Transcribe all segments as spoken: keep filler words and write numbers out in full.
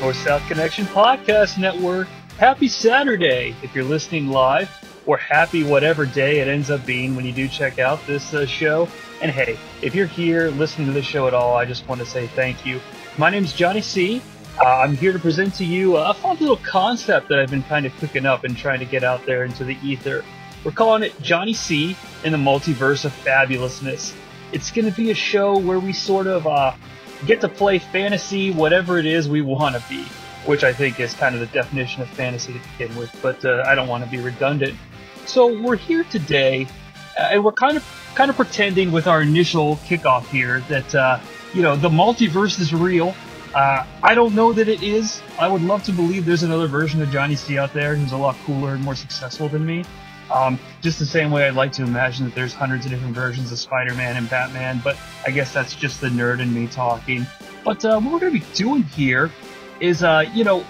North-South Connection Podcast Network. Happy Saturday if you're listening live, or happy whatever day it ends up being when you do check out this uh, show. And hey, if you're here listening to this show at all, I just want to say thank you. My name is Johnny C. Uh, I'm here to present to you a fun little concept that I've been kind of cooking up and trying to get out there into the ether. We're calling it Johnny C in the Multiverse of Fabulousness. It's going to be a show where we sort of uh, get to play fantasy, whatever it is we want to be, which I think is kind of the definition of fantasy to begin with, but uh, I don't want to be redundant. So we're here today, uh, and we're kind of kind of pretending with our initial kickoff here that, uh, you know, the multiverse is real. Uh, I don't know that it is. I would love to believe there's another version of Johnny C out there who's a lot cooler and more successful than me. Um, just the same way I'd like to imagine that there's hundreds of different versions of Spider-Man and Batman, but I guess that's just the nerd in me talking. But uh, what we're going to be doing here is, uh, you know,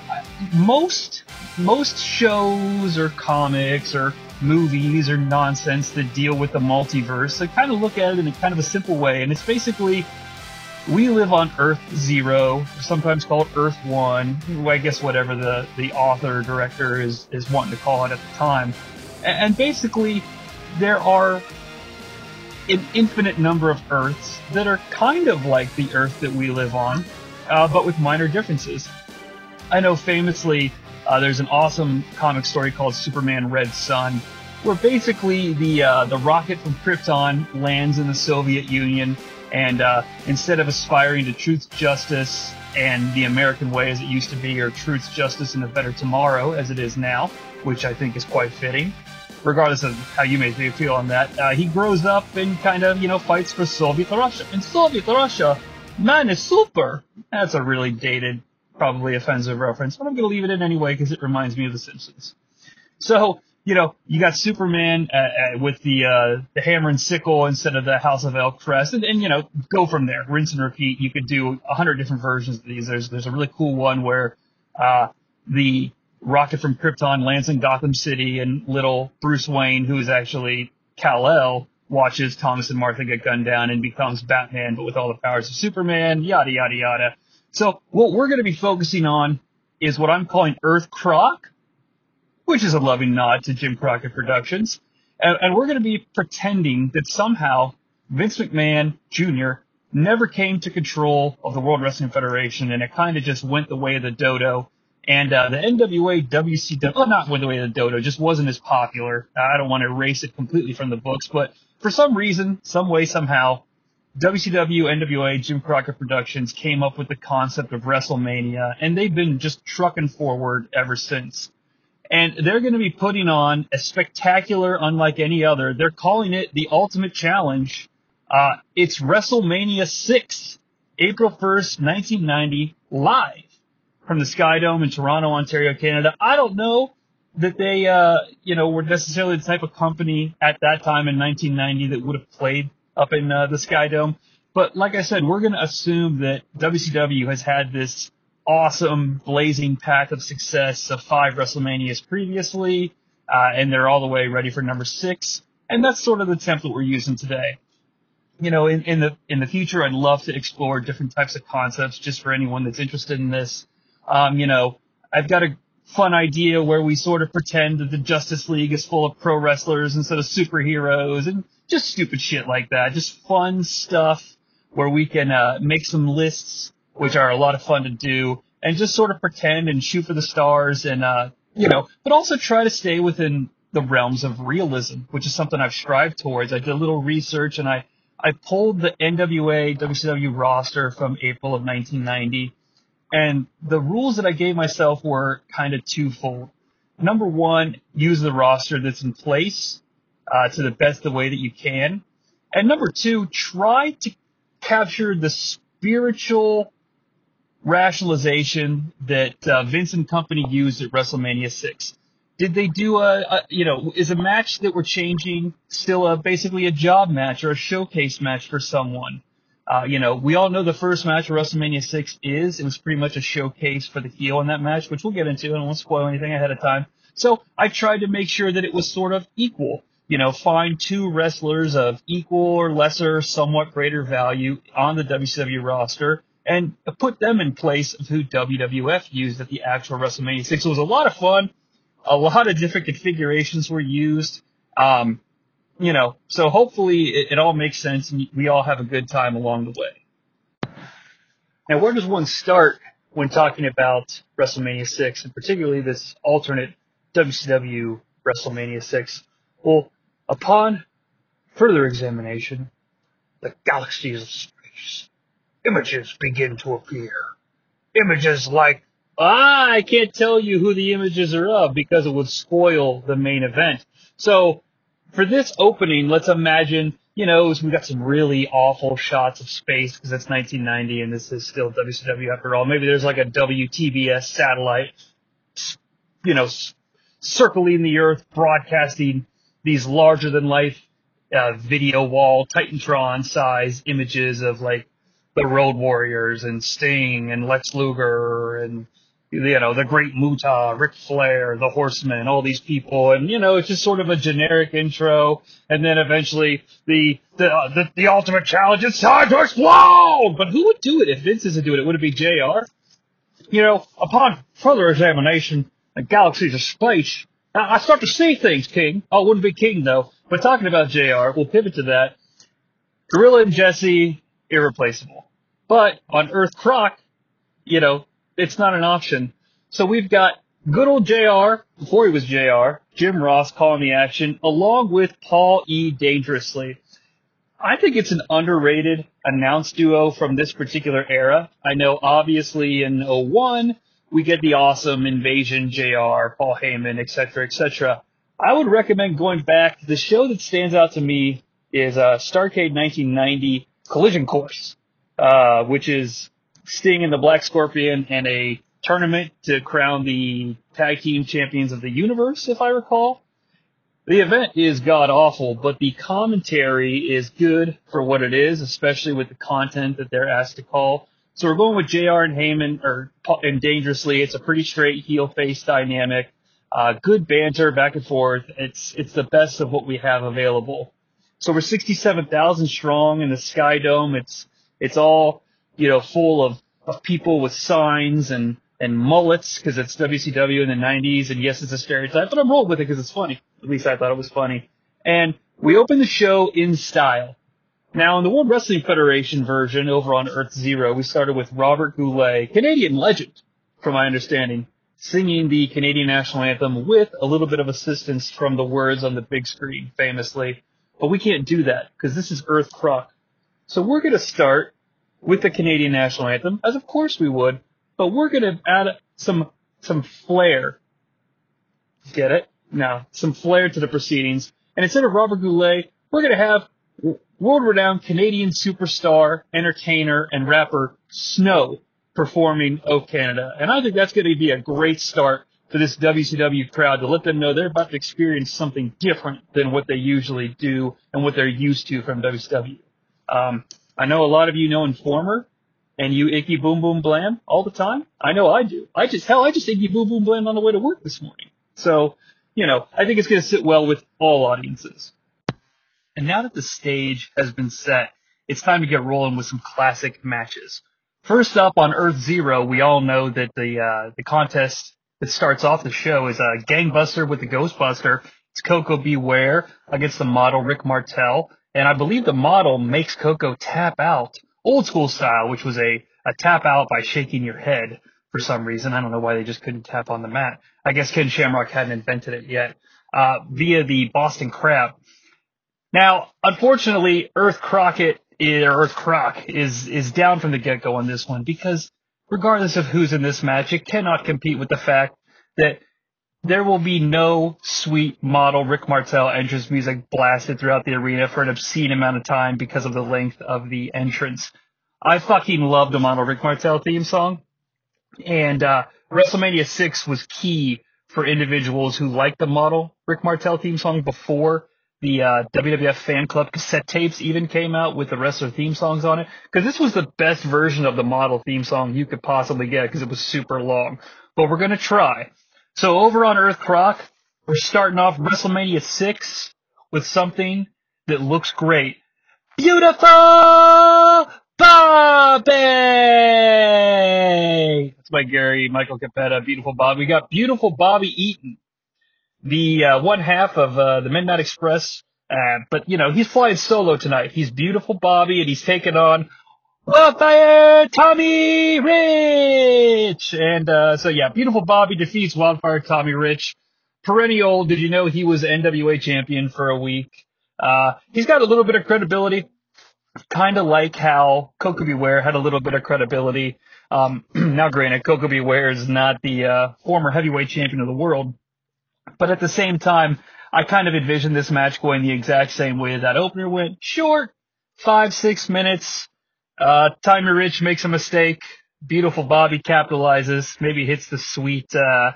most most shows or comics or movies or nonsense that deal with the multiverse, I kind of look at it in a kind of a simple way, and it's basically we live on Earth Zero, sometimes called Earth One, I guess whatever the, the author or director is, is wanting to call it at the time. And basically, there are an infinite number of Earths that are kind of like the Earth that we live on, uh, but with minor differences. I know famously, uh, there's an awesome comic story called Superman Red Sun, where basically the uh, the rocket from Krypton lands in the Soviet Union, and uh, instead of aspiring to truth, justice, and the American way as it used to be, or truth, justice, and a better tomorrow as it is now, which I think is quite fitting, regardless of how you may feel on that. Uh, he grows up and kind of, you know, fights for Soviet Russia. And Soviet Russia, man, is super. That's a really dated, probably offensive reference, but I'm going to leave it in anyway because it reminds me of The Simpsons. So, you know, you got Superman uh, with the uh, the hammer and sickle instead of the House of Elk Crest, and, and, you know, go from there. Rinse and repeat. You could do a hundred different versions of these. There's, there's a really cool one where uh, the rocket from Krypton lands in Gotham City, and little Bruce Wayne, who is actually Kal-El, watches Thomas and Martha get gunned down and becomes Batman, but with all the powers of Superman, yada, yada, yada. So what we're going to be focusing on is what I'm calling Earth Croc, which is a loving nod to Jim Crockett Productions. And, and we're going to be pretending that somehow Vince McMahon Junior never came to control of the World Wrestling Federation, and it kind of just went the way of the dodo. And uh, the N W A, W C W, well, not went the way of the dodo, just wasn't as popular. I don't want to erase it completely from the books, but for some reason, some way, somehow, W C W, N W A, Jim Crockett Productions came up with the concept of WrestleMania, and they've been just trucking forward ever since. And they're going to be putting on a spectacular, unlike any other. They're calling it the Ultimate Challenge. Uh, it's WrestleMania six, April first, nineteen ninety, live from the Skydome in Toronto, Ontario, Canada. I don't know that they, uh, you know, were necessarily the type of company at that time in nineteen ninety that would have played up in uh, the Skydome. But like I said, we're going to assume that W C W has had this awesome, blazing path of success of five WrestleManias previously, uh, and they're all the way ready for number six. And that's sort of the template we're using today. You know, in, in the in the future, I'd love to explore different types of concepts just for anyone that's interested in this. Um, you know, I've got a fun idea where we sort of pretend that the Justice League is full of pro wrestlers instead of superheroes and just stupid shit like that. Just fun stuff where we can uh, make some lists, which are a lot of fun to do, and just sort of pretend and shoot for the stars and, uh, you know, but also try to stay within the realms of realism, which is something I've strived towards. I did a little research and I, I pulled the N W A, W C W roster from April of nineteen ninety. And the rules that I gave myself were kind of twofold. Number one, use the roster that's in place uh, to the best the way that you can. And number two, try to capture the spiritual rationalization that uh, Vince and company used at WrestleMania six. Did they do a, a, you know, is a match that we're changing still a basically a job match or a showcase match for someone? Uh, you know, we all know the first match of WrestleMania six is. It was pretty much a showcase for the heel in that match, which we'll get into, and I won't spoil anything ahead of time. So I tried to make sure that it was sort of equal. You know, find two wrestlers of equal or lesser, somewhat greater value on the W C W roster and put them in place of who W W F used at the actual WrestleMania six. It was a lot of fun. A lot of different configurations were used. Um, you know, so hopefully it, it all makes sense and we all have a good time along the way. Now, where does one start when talking about WrestleMania six, and particularly this alternate W C W WrestleMania six? Well, upon further examination, the galaxies of space, images begin to appear. Images like, ah, I can't tell you who the images are of because it would spoil the main event. So for this opening, let's imagine, you know, we got some really awful shots of space because it's nineteen ninety and this is still W C W after all. Maybe there's like a W T B S satellite, you know, circling the Earth, broadcasting these larger-than-life uh, video wall, Titantron-size images of, like, the Road Warriors and Sting and Lex Luger and, you know, the Great Muta, Ric Flair, the Horsemen, all these people. And, you know, it's just sort of a generic intro. And then eventually the the, uh, the, the Ultimate Challenge, it's time to explode! But who would do it if Vince isn't doing it? Would it be J R? You know, upon further examination, the galaxies of space, I start to see things, King. Oh, it wouldn't be King, though. But talking about J R, we'll pivot to that. Gorilla and Jesse, irreplaceable. But on Earth Croc, you know, it's not an option. So we've got good old J R, before he was J R, Jim Ross calling the action, along with Paul E. Dangerously. I think it's an underrated announce duo from this particular era. I know, obviously, in oh one, we get the awesome Invasion, J R, Paul Heyman, et cetera, et cetera. I would recommend going back. The show that stands out to me is uh, Starrcade nineteen ninety Collision Course, uh, which is Sting and the Black Scorpion and a tournament to crown the tag team champions of the universe, if I recall. The event is god-awful, but the commentary is good for what it is, especially with the content that they're asked to call. So we're going with J R and Heyman, or and Dangerously. It's a pretty straight heel-face dynamic. Uh, good banter back and forth. It's it's the best of what we have available. So we're sixty-seven thousand strong in the Skydome. It's it's all, you know, full of, of people with signs and, and mullets because it's W C W in the nineties. And yes, it's a stereotype, but I'm rolling with it because it's funny. At least I thought it was funny. And we open the show in style. Now, in the World Wrestling Federation version over on Earth Zero, we started with Robert Goulet, Canadian legend, from my understanding, singing the Canadian national anthem with a little bit of assistance from the words on the big screen, famously. But we can't do that, because this is Earth Croc. So we're going to start with the Canadian national anthem, as of course we would, but we're going to add some some flair. Get it? No, some flair to the proceedings. And instead of Robert Goulet, we're going to have world-renowned Canadian superstar, entertainer, and rapper Snow performing O Canada. And I think that's going to be a great start for this W C W crowd to let them know they're about to experience something different than what they usually do and what they're used to from W C W. Um, I know a lot of you know Informer and you Icky Boom Boom Blam all the time. I know I do. I just, hell, I just Icky Boom Boom Blam on the way to work this morning. So, you know, I think it's going to sit well with all audiences. And now that the stage has been set, it's time to get rolling with some classic matches. First up on Earth Zero, we all know that the uh, the contest that starts off the show is a Gangbuster with the Ghostbuster. It's Coco Beware against the model Rick Martel. And I believe the model makes Coco tap out, old school style, which was a, a tap out by shaking your head for some reason. I don't know why they just couldn't tap on the mat. I guess Ken Shamrock hadn't invented it yet, uh, via the Boston Crab. Now, unfortunately, Earth Crockett or Earth Croc is is down from the get-go on this one because regardless of who's in this match, it cannot compete with the fact that there will be no sweet model Rick Martel entrance music blasted throughout the arena for an obscene amount of time because of the length of the entrance. I fucking love the model Rick Martel theme song, and uh, WrestleMania six was key for individuals who liked the model Rick Martel theme song before the uh, W W F Fan Club cassette tapes even came out with the wrestler theme songs on it, because this was the best version of the model theme song you could possibly get, because it was super long. But we're going to try. So over on Earth Croc, we're starting off WrestleMania six with something that looks great. Beautiful Bobby It's by Gary, Michael Capetta, Beautiful Bobby. We got Beautiful Bobby Eaton, the uh, one half of uh, the Midnight Express. Uh, but, you know, he's flying solo tonight. He's Beautiful Bobby, and he's taking on Wildfire Tommy Rich. And uh, so, yeah, Beautiful Bobby defeats Wildfire Tommy Rich. Perennial, did you know he was N W A champion for a week? Uh, he's got a little bit of credibility, kind of like how Coco Beware had a little bit of credibility. Um, now, granted, Coco Beware is not the uh, former heavyweight champion of the world, but at the same time, I kind of envisioned this match going the exact same way that opener went. Short, five, six minutes. Uh, Tommy Rich makes a mistake. Beautiful Bobby capitalizes. Maybe hits the sweet uh,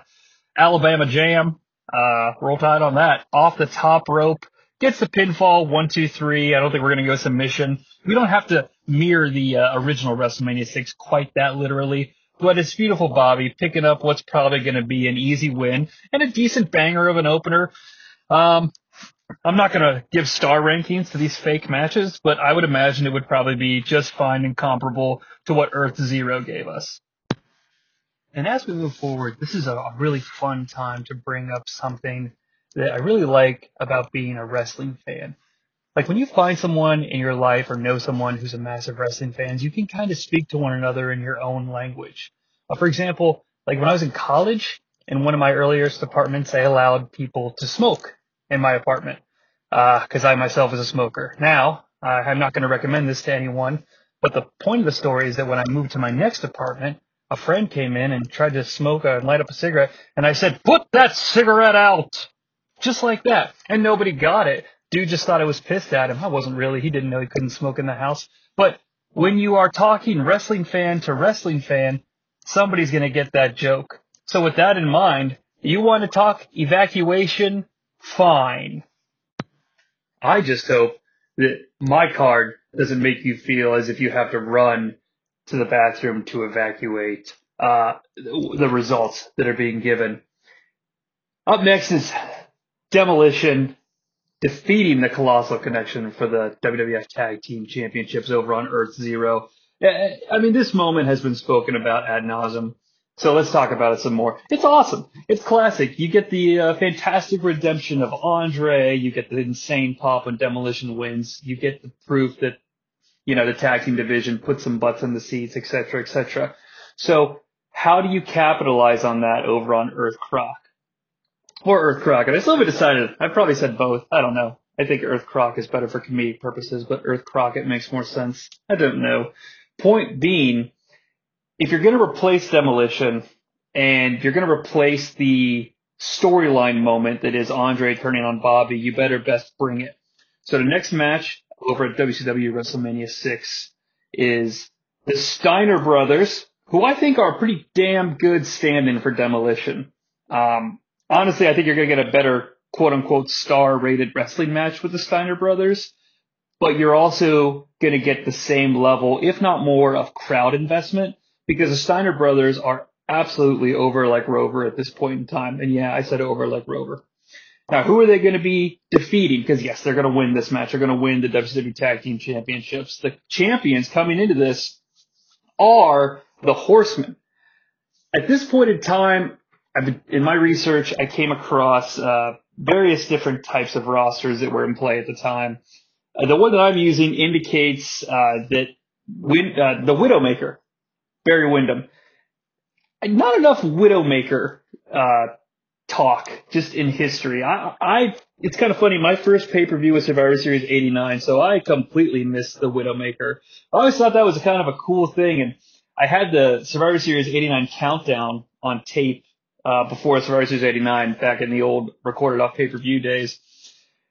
Alabama Jam. Uh, roll tide on that. Off the top rope. Gets the pinfall, one, two, three. I don't think we're going to go submission. We don't have to mirror the uh, original WrestleMania six quite that literally. But it's Beautiful Bobby picking up what's probably going to be an easy win and a decent banger of an opener. Um, I'm not going to give star rankings to these fake matches, but I would imagine it would probably be just fine and comparable to what Earth Zero gave us. And as we move forward, this is a really fun time to bring up something that I really like about being a wrestling fan. Like, when you find someone in your life or know someone who's a massive wrestling fan, you can kind of speak to one another in your own language. Uh, for example, like when I was in college, in one of my earliest apartments, I allowed people to smoke in my apartment because uh, I myself was a smoker. Now, uh, I'm not going to recommend this to anyone, but the point of the story is that when I moved to my next apartment, a friend came in and tried to smoke and light up a cigarette, and I said, "Put that cigarette out!" Just like that. And nobody got it. Dude just thought I was pissed at him. I wasn't really. He didn't know he couldn't smoke in the house. But when you are talking wrestling fan to wrestling fan, somebody's going to get that joke. So with that in mind, you want to talk evacuation? Fine. I just hope that my card doesn't make you feel as if you have to run to the bathroom to evacuate uh, the results that are being given. Up next is Demolition defeating the Colossal Connection for the W W F Tag Team Championships over on Earth Zero. I mean, this moment has been spoken about ad nauseum, so let's talk about it some more. It's awesome. It's classic. You get the uh, fantastic redemption of Andre. You get the insane pop when Demolition wins. You get the proof that, you know, the tag team division put some butts in the seats, et cetera, et cetera. So how do you capitalize on that over on Earth Croc? Or Earth Croc. And I still haven't decided. I probably said both. I don't know. I think Earth Croc is better for comedic purposes, but Earth Croc, it makes more sense. I don't know. Point being, if you're going to replace Demolition and you're going to replace the storyline moment that is Andre turning on Bobby, you better best bring it. So the next match over at W C W WrestleMania six is the Steiner Brothers, who I think are a pretty damn good stand-in for Demolition. Um, Honestly, I think you're going to get a better, quote-unquote, star-rated wrestling match with the Steiner Brothers, but you're also going to get the same level, if not more, of crowd investment, because the Steiner Brothers are absolutely over like Rover at this point in time. And, yeah, I said over like Rover. Now, who are they going to be defeating? Because, yes, they're going to win this match. They're going to win the W C W Tag Team Championships. The champions coming into this are the Horsemen. At this point in time, I've been, in my research, I came across uh, various different types of rosters that were in play at the time. Uh, the one that I'm using indicates uh, that win, uh, the Widowmaker, Barry Windham. Not enough Widowmaker uh, talk just in history. I, I it's kind of funny. My first pay-per-view was Survivor Series eighty-nine, so I completely missed the Widowmaker. I always thought that was kind of a cool thing, and I had the Survivor Series eighty-nine countdown on tape. Uh, before Survivor Series eighty-nine, back in the old recorded off pay-per-view days.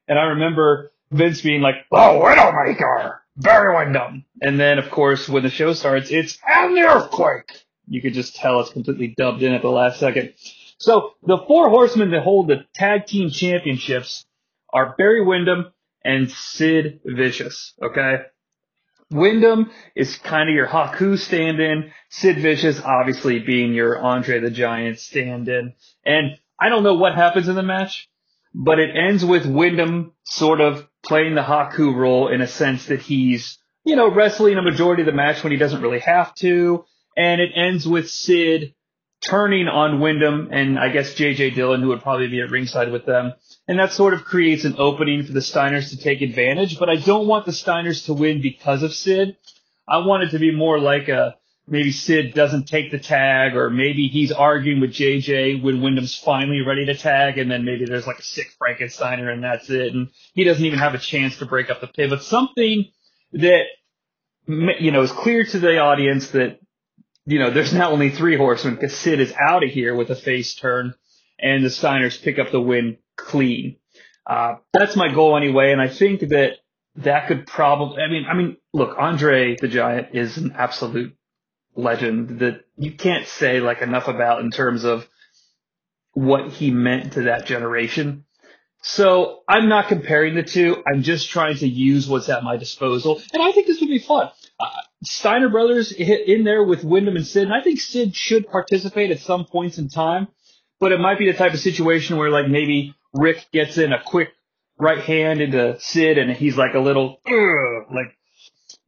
And I remember Vince being like, "Oh, Widowmaker! Barry Windham!" And then, of course, when the show starts, it's "And the Earthquake!" You could just tell it's completely dubbed in at the last second. So the four horsemen that hold the tag team championships are Barry Windham and Sid Vicious, okay? Windham is kind of your Haku stand-in. Sid Vicious, obviously, being your Andre the Giant stand-in. And I don't know what happens in the match, but it ends with Windham sort of playing the Haku role in a sense that he's, you know, wrestling a majority of the match when he doesn't really have to. and it ends with Sid turning on Windham and I guess J J Dillon, who would probably be at ringside with them. And that sort of creates an opening for the Steiners to take advantage. But I don't want the Steiners to win because of Sid. I want it to be more like a maybe Sid doesn't take the tag, or maybe he's arguing with J J when Wyndham's finally ready to tag, and then maybe there's like a sick Frankensteiner and that's it. And he doesn't even have a chance to break up the pin. But something that, you know, is clear to the audience that, you know, there's not only three horsemen, because Sid is out of here with a face turn, and the Steiners pick up the win clean. Uh, that's my goal anyway, and I think that that could probably, I mean, I mean, look, Andre the Giant is an absolute legend that you can't say like enough about in terms of what he meant to that generation. So I'm not comparing the two. I'm just trying to use what's at my disposal. And I think this would be fun. Uh, Steiner Brothers hit in there with Windham and Sid. And I think Sid should participate at some points in time. But it might be the type of situation where like maybe Rick gets in a quick right hand into Sid and he's like a little, like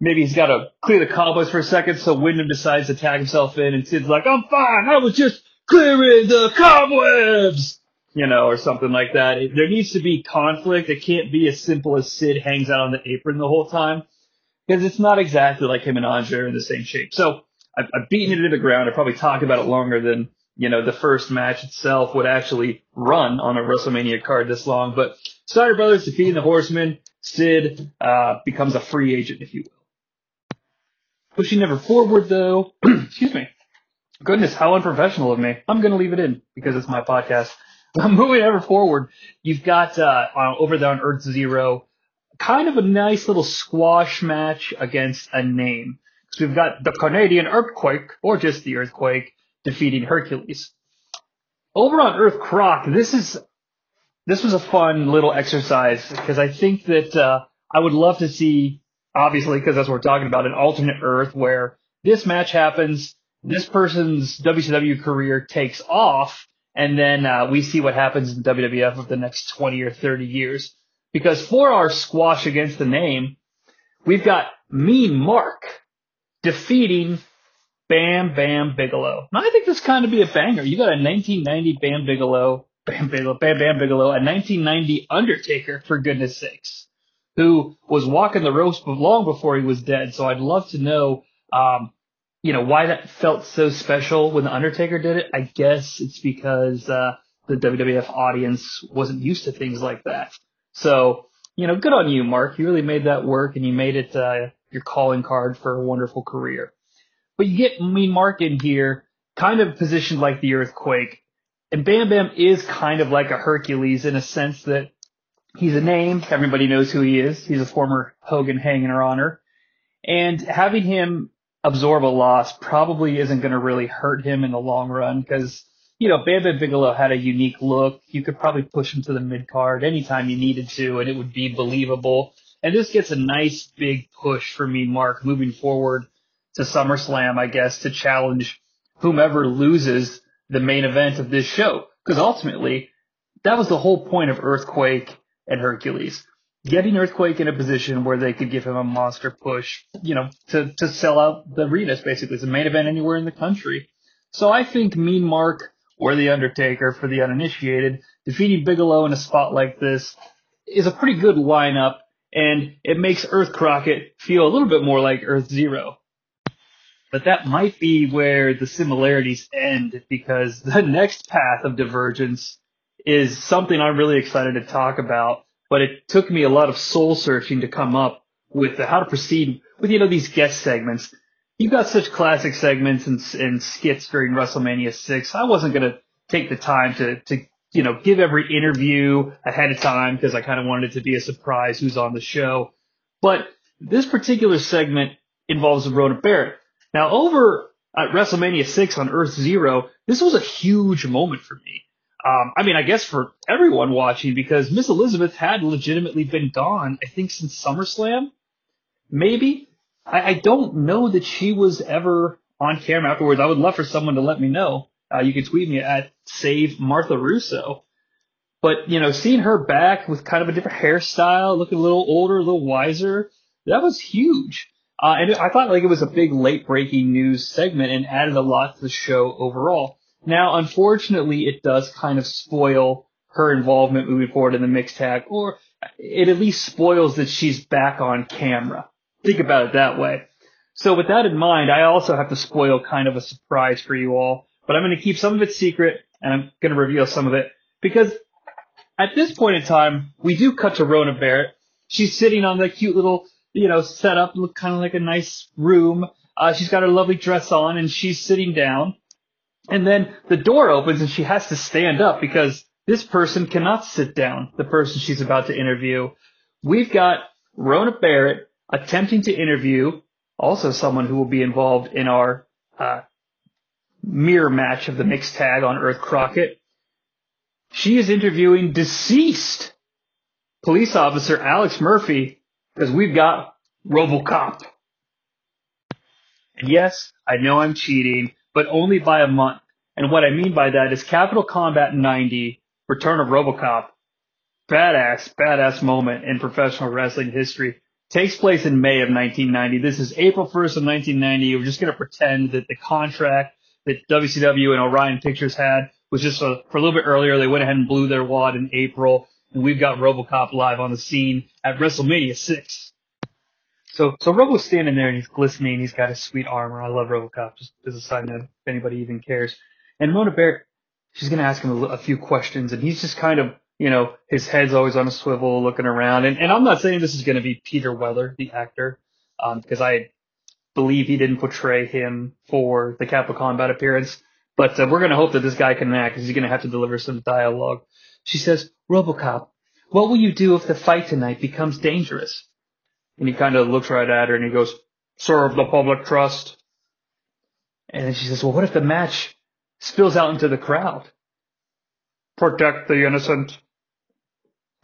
maybe he's got to clear the cobwebs for a second. So Windham decides to tag himself in and Sid's like, I'm fine. I was just clearing the cobwebs. You know, or something like that. There needs to be conflict. It can't be as simple as Sid hangs out on the apron the whole time, because it's not exactly like him and Andre are in the same shape. So I've, I've beaten it to the ground. I probably talked about it longer than, you know, the first match itself would actually run on a WrestleMania card this long. But Steiner Brothers defeating the Horsemen. Sid uh, becomes a free agent, if you will. Pushing never forward, though. Excuse me. Goodness, how unprofessional of me. I'm going to leave it in because it's my podcast. Moving ever forward, you've got uh, over there on Earth Zero, kind of a nice little squash match against a name. So we've got the Canadian Earthquake, or just the Earthquake, defeating Hercules. Over on Earth Croc, this is this was a fun little exercise, because I think that uh, I would love to see, obviously, because that's what we're talking about, an alternate Earth where this match happens, this person's W C W career takes off, and then uh, we see what happens in W W F over the next twenty or thirty years. Because for our squash against the name, we've got Mean Mark defeating Bam Bam Bigelow. Now, I think this kind of be a banger. You got a nineteen ninety Bam Bigelow, Bam Bigelow, Bam Bam Bigelow, a nineteen ninety Undertaker, for goodness sakes, who was walking the ropes long before he was dead. So I'd love to know um, you know, why that felt so special when The Undertaker did it. I guess it's because uh, the W W F audience wasn't used to things like that. So, you know, good on you, Mark. You really made that work, and you made it uh, your calling card for a wonderful career. But you get Mean Mark in here, kind of positioned like the Earthquake, and Bam Bam is kind of like a Hercules in a sense that he's a name. Everybody knows who he is. He's a former Hogan hanger-oner, and having him absorb a loss probably isn't going to really hurt him in the long run, because, you know, Bam Bam Bigelow had a unique look. You could probably push him to the mid-card anytime you needed to, and it would be believable. And this gets a nice big push for Mean Mark moving forward to SummerSlam, I guess, to challenge whomever loses the main event of this show. Because ultimately, that was the whole point of Earthquake and Hercules. Getting Earthquake in a position where they could give him a monster push, you know, to, to sell out the arenas, basically. It's a main event anywhere in the country. So I think Mean Mark, or The Undertaker for the uninitiated, defeating Bigelow in a spot like this is a pretty good lineup, and it makes Earth Crockett feel a little bit more like Earth Zero. But that might be where the similarities end, because the next path of divergence is something I'm really excited to talk about. But it took me a lot of soul searching to come up with the, how to proceed with, you know, these guest segments. You've got such classic segments and, and skits during WrestleMania six. I wasn't going to take the time to, to, you know, give every interview ahead of time, because I kind of wanted it to be a surprise who's on the show. But this particular segment involves Rona Barrett. Now, over at WrestleMania six on Earth Zero, this was a huge moment for me. Um, I mean, I guess for everyone watching, because Miss Elizabeth had legitimately been gone, I think, since SummerSlam, maybe. I, I don't know that she was ever on camera afterwards. I would love for someone to let me know. Uh, you can tweet me at Save Martha Russo. But, you know, seeing her back with kind of a different hairstyle, looking a little older, a little wiser, that was huge. Uh, and I thought like it was a big late-breaking news segment and added a lot to the show overall. Now, unfortunately, it does kind of spoil her involvement moving forward in the mixed tag, or it at least spoils that she's back on camera. Think about it that way. So with that in mind, I also have to spoil kind of a surprise for you all, but I'm going to keep some of it secret, and I'm going to reveal some of it, because at this point in time, we do cut to Rona Barrett. She's sitting on the cute little, you know, setup, look kind of like a nice room. Uh, she's got her lovely dress on, and she's sitting down. And then the door opens, and she has to stand up because this person cannot sit down, the person she's about to interview. We've got Rona Barrett attempting to interview also someone who will be involved in our uh, mirror match of the mixed tag on Earth Crockett. She is interviewing deceased police officer Alex Murphy because we've got Robocop. And yes, I know I'm cheating, but only by a month. And what I mean by that is Capital Combat ninety, Return of Robocop. Badass, badass moment in professional wrestling history. Takes place in May of nineteen ninety. This is April first of nineteen ninety. We're just going to pretend that the contract that W C W and Orion Pictures had was just a, for a little bit earlier. They went ahead and blew their wad in April, and we've got Robocop live on the scene at WrestleMania six. So, so Robo's standing there, and he's glistening. He's got his sweet armor. I love Robocop, just as a side note, if anybody even cares. And Rona Barrett, she's going to ask him a, a few questions, and he's just kind of, you know, his head's always on a swivel, looking around. And, and I'm not saying this is going to be Peter Weller, the actor, um, because I believe he didn't portray him for the Capital Combat appearance. But uh, we're going to hope that this guy can act, because he's going to have to deliver some dialogue. She says, "Robocop, what will you do if the fight tonight becomes dangerous?" And he kind of looks right at her and he goes, "Serve the public trust." And then she says, "Well, what if the match spills out into the crowd?" "Protect the innocent."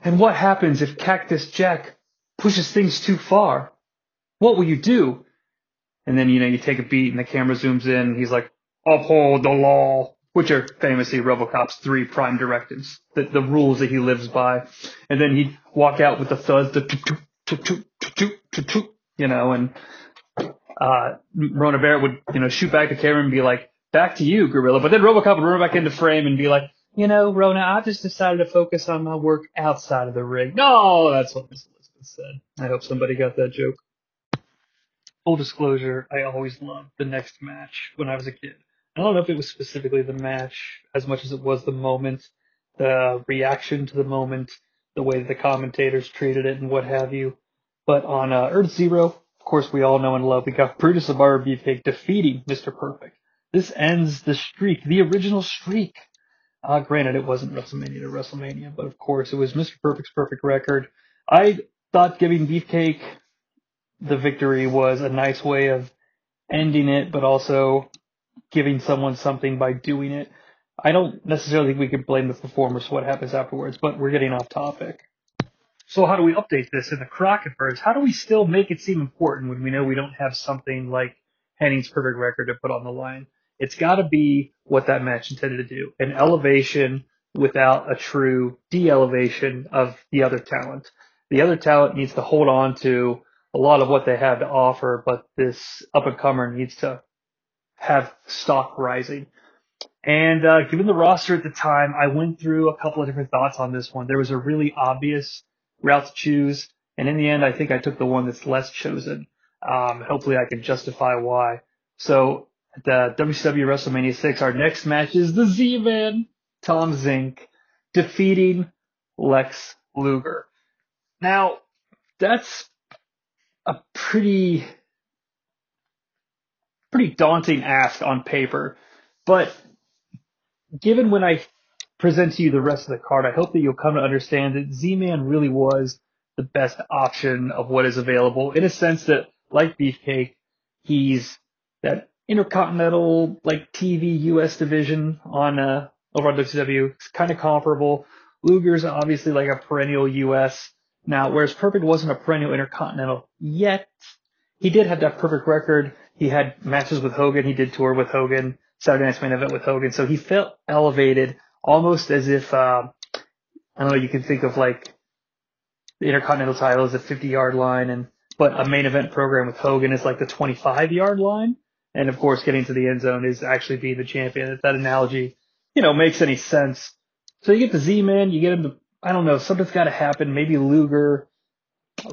"And what happens if Cactus Jack pushes things too far? What will you do?" And then, you know, you take a beat and the camera zooms in and he's like, "Uphold the law," which are famously Robocop's three prime directives, the, the rules that he lives by. And then he'd walk out with the thuds, the toot, you know, and uh, Rona Barrett would, you know, shoot back the camera and be like, "Back to you, Gorilla." But then Robocop would run back into frame and be like, "You know, Rona, I just decided to focus on my work outside of the ring." No, that's what Miss Elizabeth said. I hope somebody got that joke. Full disclosure, I always loved the next match when I was a kid. I don't know if it was specifically the match as much as it was the moment, the reaction to the moment, the way that the commentators treated it and what have you. But on uh, Earth Zero, of course, we all know and love, we got Brutus Abara Beefcake defeating Mister Perfect. This ends the streak, the original streak. Uh, granted, it wasn't WrestleMania to WrestleMania, but of course, it was Mister Perfect's perfect record. I thought giving Beefcake the victory was a nice way of ending it, but also giving someone something by doing it. I don't necessarily think we could blame the performers for what happens afterwards, but we're getting off topic. So how do we update this in the Crocketverse? How do we still make it seem important when we know we don't have something like Henning's perfect record to put on the line? It's got to be what that match intended to do, an elevation without a true de-elevation of the other talent. The other talent needs to hold on to a lot of what they have to offer, but this up-and-comer needs to have stock rising. And uh, given the roster at the time, I went through a couple of different thoughts on this one. There was a really obvious route to choose, and in the end, I think I took the one that's less chosen. Um, hopefully I can justify why. So at the W C W WrestleMania six, our next match is the Z-Man, Tom Zink, defeating Lex Luger. Now, that's a pretty, pretty daunting ask on paper, but given when I present to you the rest of the card, I hope that you'll come to understand that Z-Man really was the best option of what is available, in a sense that, like Beefcake, he's that intercontinental, like, T V U S division on uh, over on W C W. It's kind of comparable. Luger's obviously like a perennial U S. Now, whereas Perfect wasn't a perennial intercontinental yet, he did have that perfect record. He had matches with Hogan. He did tour with Hogan, Saturday Night's Main Event with Hogan. So he felt elevated, almost as if, uh, I don't know, you can think of, like, the Intercontinental title as a fifty-yard line, and but a main event program with Hogan is like the twenty-five yard line. And of course, getting to the end zone is actually being the champion. If that analogy, you know, makes any sense. So you get the Z-Man, you get him to, I don't know, something's got to happen. Maybe Luger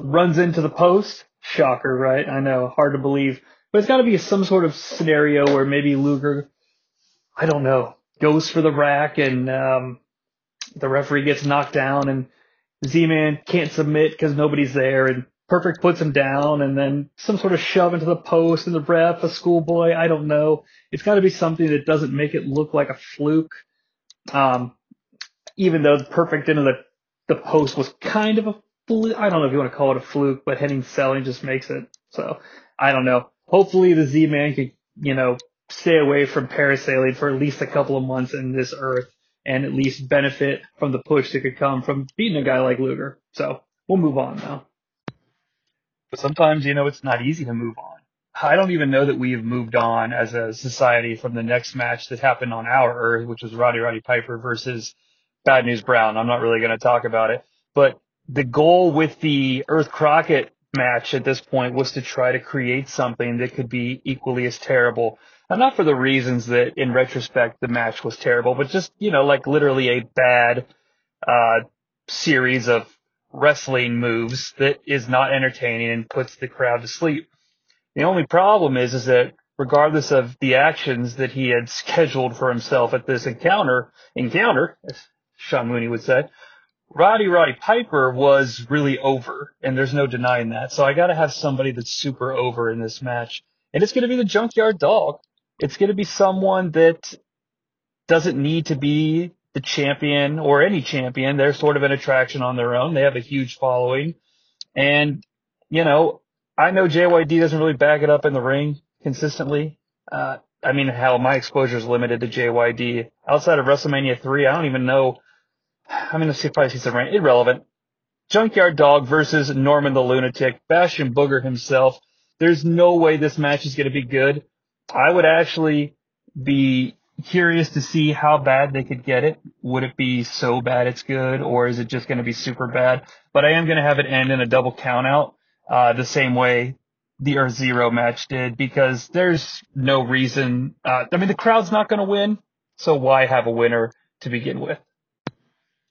runs into the post. Shocker, right? I know, hard to believe. But it's got to be some sort of scenario where maybe Luger, I don't know, goes for the rack and um, the referee gets knocked down and Z-Man can't submit because nobody's there, and Perfect puts him down, and then some sort of shove into the post and the ref, a schoolboy, I don't know. It's got to be something that doesn't make it look like a fluke. Um, even though Perfect into the, the post was kind of a fluke. I don't know if you want to call it a fluke, but Henning Selling just makes it. So I don't know. Hopefully the Z-Man could, you know, stay away from parasailing for at least a couple of months in this Earth and at least benefit from the push that could come from beating a guy like Luger. So we'll move on now. But sometimes, you know, it's not easy to move on. I don't even know that we have moved on as a society from the next match that happened on our Earth, which was Roddy Roddy Piper versus Bad News Brown. I'm not really going to talk about it. But the goal with the Earth Crockett match at this point was to try to create something that could be equally as terrible. And not for the reasons that, in retrospect, the match was terrible, but just, you know, like literally a bad uh series of wrestling moves that is not entertaining and puts the crowd to sleep. The only problem is, is that regardless of the actions that he had scheduled for himself at this encounter, encounter, as Sean Mooney would say, Roddy Roddy Piper was really over, and there's no denying that. So I got to have somebody that's super over in this match, and it's going to be the Junkyard Dog. It's going to be someone that doesn't need to be the champion or any champion. They're sort of an attraction on their own. They have a huge following. And, you know, I know J Y D doesn't really back it up in the ring consistently. Uh, I mean, hell, my exposure is limited to J Y D. Outside of WrestleMania three, I don't even know. I'm going to probably see some rain. Irrelevant. Junkyard Dog versus Norman the Lunatic, Bash and Booger himself. There's no way this match is going to be good. I would actually be curious to see how bad they could get it. Would it be so bad it's good, or is it just going to be super bad? But I am going to have it end in a double countout, uh, the same way the Earth Zero match did, because there's no reason. Uh, I mean, the crowd's not going to win, so why have a winner to begin with?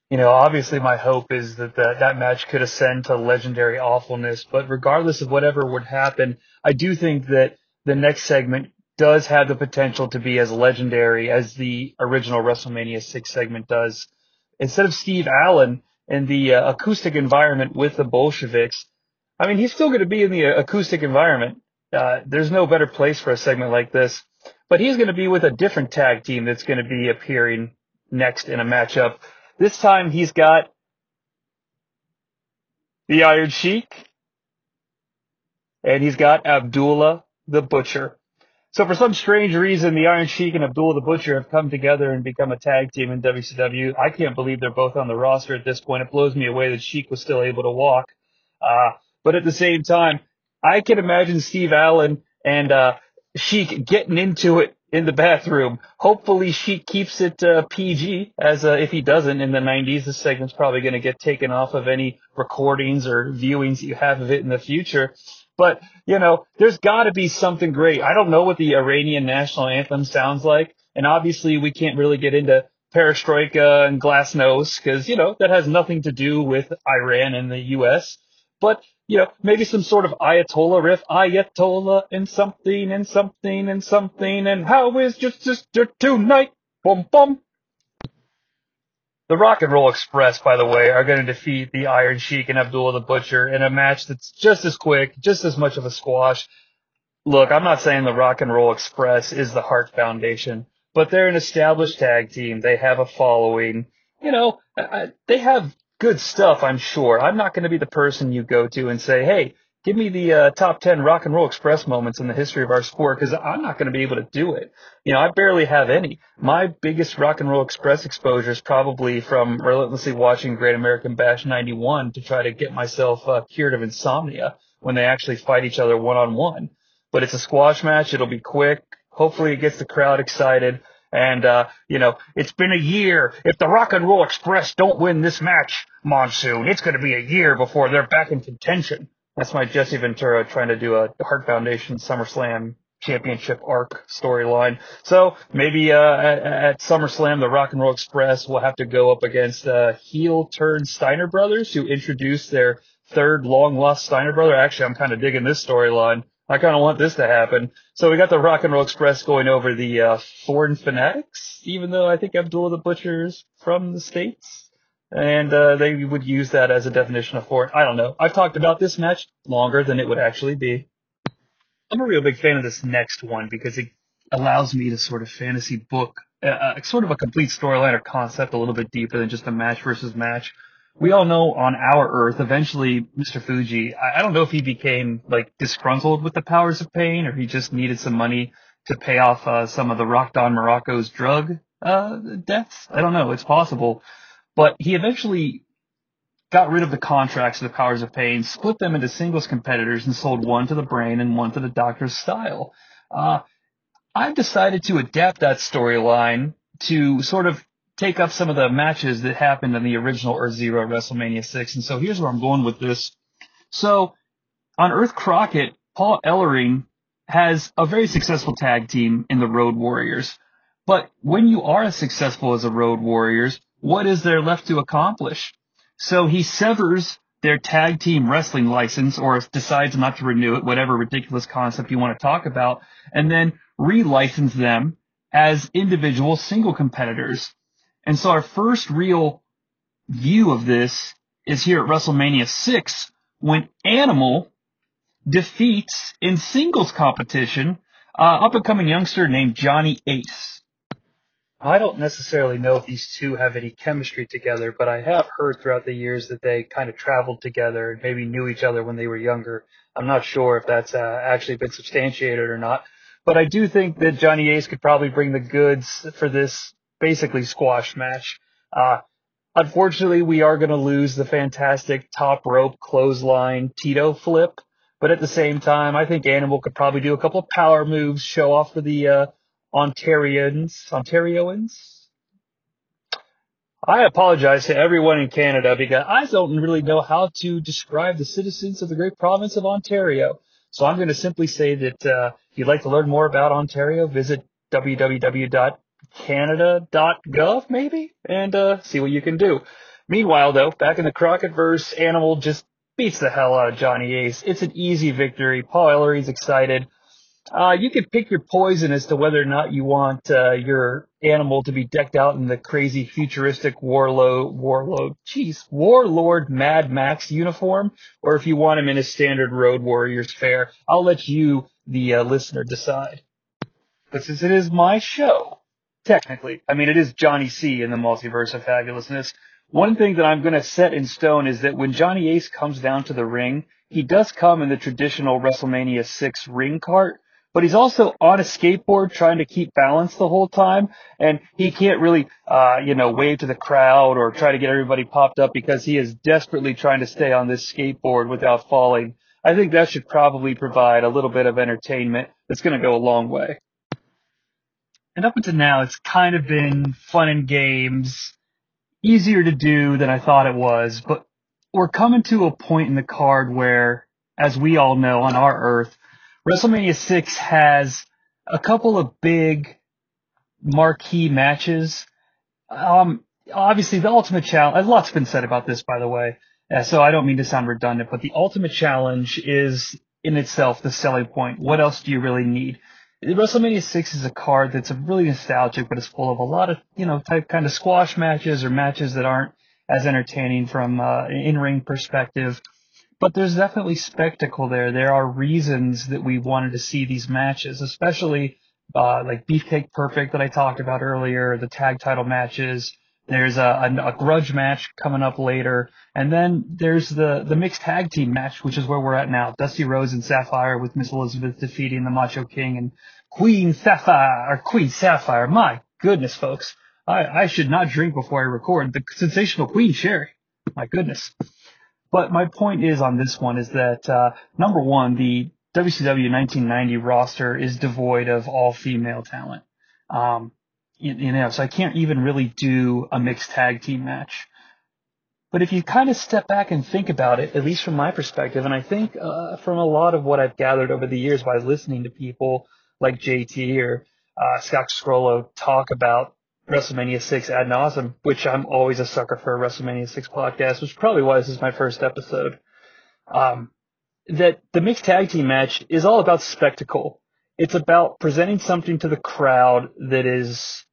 You know, obviously my hope is that the, that match could ascend to legendary awfulness, but regardless of whatever would happen, I do think that the next segment does have the potential to be as legendary as the original WrestleMania six segment does. Instead of Steve Allen in the uh, acoustic environment with the Bolsheviks, I mean, he's still going to be in the uh, acoustic environment. Uh, there's no better place for a segment like this. But he's going to be with a different tag team that's going to be appearing next in a matchup. This time he's got the Iron Sheik, and he's got Abdullah the Butcher. So for some strange reason, the Iron Sheik and Abdullah the Butcher have come together and become a tag team in W C W. I can't believe they're both on the roster at this point. It blows me away that Sheik was still able to walk. Uh, but at the same time, I can imagine Steve Allen and uh, Sheik getting into it in the bathroom. Hopefully Sheik keeps it uh, P G, as uh, if he doesn't in the nineties, this segment's probably going to get taken off of any recordings or viewings that you have of it in the future. But, you know, there's got to be something great. I don't know what the Iranian national anthem sounds like. And obviously we can't really get into Perestroika and Glasnost because, you know, that has nothing to do with Iran and the U S. But, you know, maybe some sort of Ayatollah riff. Ayatollah and something and something and something. And how is your sister tonight? Bum, bum. The Rock and Roll Express, by the way, are going to defeat the Iron Sheik and Abdullah the Butcher in a match that's just as quick, just as much of a squash. Look, I'm not saying the Rock and Roll Express is the Hart Foundation, but they're an established tag team. They have a following. You know, I, they have good stuff, I'm sure. I'm not going to be the person you go to and say, hey, give me the uh, top ten Rock and Roll Express moments in the history of our sport, because I'm not going to be able to do it. You know, I barely have any. My biggest Rock and Roll Express exposure is probably from relentlessly watching Great American Bash ninety-one to try to get myself uh, cured of insomnia when they actually fight each other one-on-one. But it's a squash match. It'll be quick. Hopefully it gets the crowd excited. And, uh, you know, it's been a year. If the Rock and Roll Express don't win this match, Monsoon, it's going to be a year before they're back in contention. That's my Jesse Ventura trying to do a Hart Foundation SummerSlam championship arc storyline. So maybe uh, at, at SummerSlam, the Rock and Roll Express will have to go up against uh, heel-turned Steiner Brothers, who introduced their third long-lost Steiner brother. Actually, I'm kind of digging this storyline. I kind of want this to happen. So we got the Rock and Roll Express going over the uh, Thorn Fanatics, even though I think Abdullah the Butcher's from the States. And uh, they would use that as a definition of foreign. I don't know. I've talked about this match longer than it would actually be. I'm a real big fan of this next one because it allows me to sort of fantasy book uh, sort of a complete storyline or concept a little bit deeper than just a match versus match. We all know on our Earth, eventually, Mister Fuji, I, I don't know if he became like disgruntled with the powers of pain or he just needed some money to pay off uh, some of the Rock Don Morocco's drug uh, deaths. I don't know. It's possible. But he eventually got rid of the contracts of the powers of pain, split them into singles competitors, and sold one to the Brain and one to the Doctor's Style. Uh, I've decided to adapt that storyline to sort of take up some of the matches that happened in the original Earth Zero WrestleMania six. And so here's where I'm going with this. So on Earth Crockett, Paul Ellering has a very successful tag team in the Road Warriors. But when you are as successful as the Road Warriors, what is there left to accomplish? So he severs their tag team wrestling license or decides not to renew it, whatever ridiculous concept you want to talk about, and then relicense them as individual single competitors. And so our first real view of this is here at WrestleMania six when Animal defeats in singles competition uh, up-and-coming youngster named Johnny Ace. I don't necessarily know if these two have any chemistry together, but I have heard throughout the years that they kind of traveled together and maybe knew each other when they were younger. I'm not sure if that's uh, actually been substantiated or not, but I do think that Johnny Ace could probably bring the goods for this basically squash match. Uh, unfortunately, we are going to lose the fantastic top rope clothesline Tito flip, but at the same time, I think Animal could probably do a couple of power moves, show off for the uh, Ontarians, Ontarians. I apologize to everyone in Canada because I don't really know how to describe the citizens of the great province of Ontario. So I'm going to simply say that uh, if you'd like to learn more about Ontario, visit w w w dot canada dot gov maybe and uh, see what you can do. Meanwhile, though, back in the Crockettverse, Animal just beats the hell out of Johnny Ace. It's an easy victory. Paul Ellery's excited. Uh, you can pick your poison as to whether or not you want uh, your Animal to be decked out in the crazy futuristic warlord, warlord, geez, warlord Mad Max uniform, or if you want him in his standard Road Warriors fare. I'll let you, the uh, listener, decide. But since it is my show, technically, I mean, it is Johnny C in the Multiverse of Fabulousness. One thing that I'm going to set in stone is that when Johnny Ace comes down to the ring, he does come in the traditional WrestleMania six ring cart. But he's also on a skateboard trying to keep balance the whole time, and he can't really, uh, you know, wave to the crowd or try to get everybody popped up because he is desperately trying to stay on this skateboard without falling. I think that should probably provide a little bit of entertainment that's going to go a long way. And up until now, it's kind of been fun and games, easier to do than I thought it was, but we're coming to a point in the card where, as we all know on our Earth, WrestleMania six has a couple of big marquee matches. Um, obviously, the Ultimate Challenge, a lot's been said about this, by the way, uh, so I don't mean to sound redundant, but the Ultimate Challenge is in itself the selling point. What else do you really need? WrestleMania six is a card that's really nostalgic, but it's full of a lot of, you know, type kind of squash matches or matches that aren't as entertaining from uh, an in-ring perspective. But there's definitely spectacle there. There are reasons that we wanted to see these matches, especially uh, like Beefcake Perfect that I talked about earlier, the tag title matches. There's a, a, a grudge match coming up later. And then there's the, the mixed tag team match, which is where we're at now. Dusty Rose and Sapphire with Miss Elizabeth defeating the Macho King and Queen Sapphire, or Queen Sapphire. My goodness, folks. I, I should not drink before I record. The sensational Queen Sherry. My goodness. But my point is on this one is that, uh, number one, the W C W nineteen ninety roster is devoid of all female talent. Um, you, you know, so I can't even really do a mixed tag team match. But if you kind of step back and think about it, at least from my perspective, and I think uh, from a lot of what I've gathered over the years by listening to people like J T or uh, Scott Scrollo talk about WrestleMania six ad nauseum, which I'm always a sucker for a WrestleMania six podcast, which probably why this is my first episode, um, that the mixed tag team match is all about spectacle. It's about presenting something to the crowd that is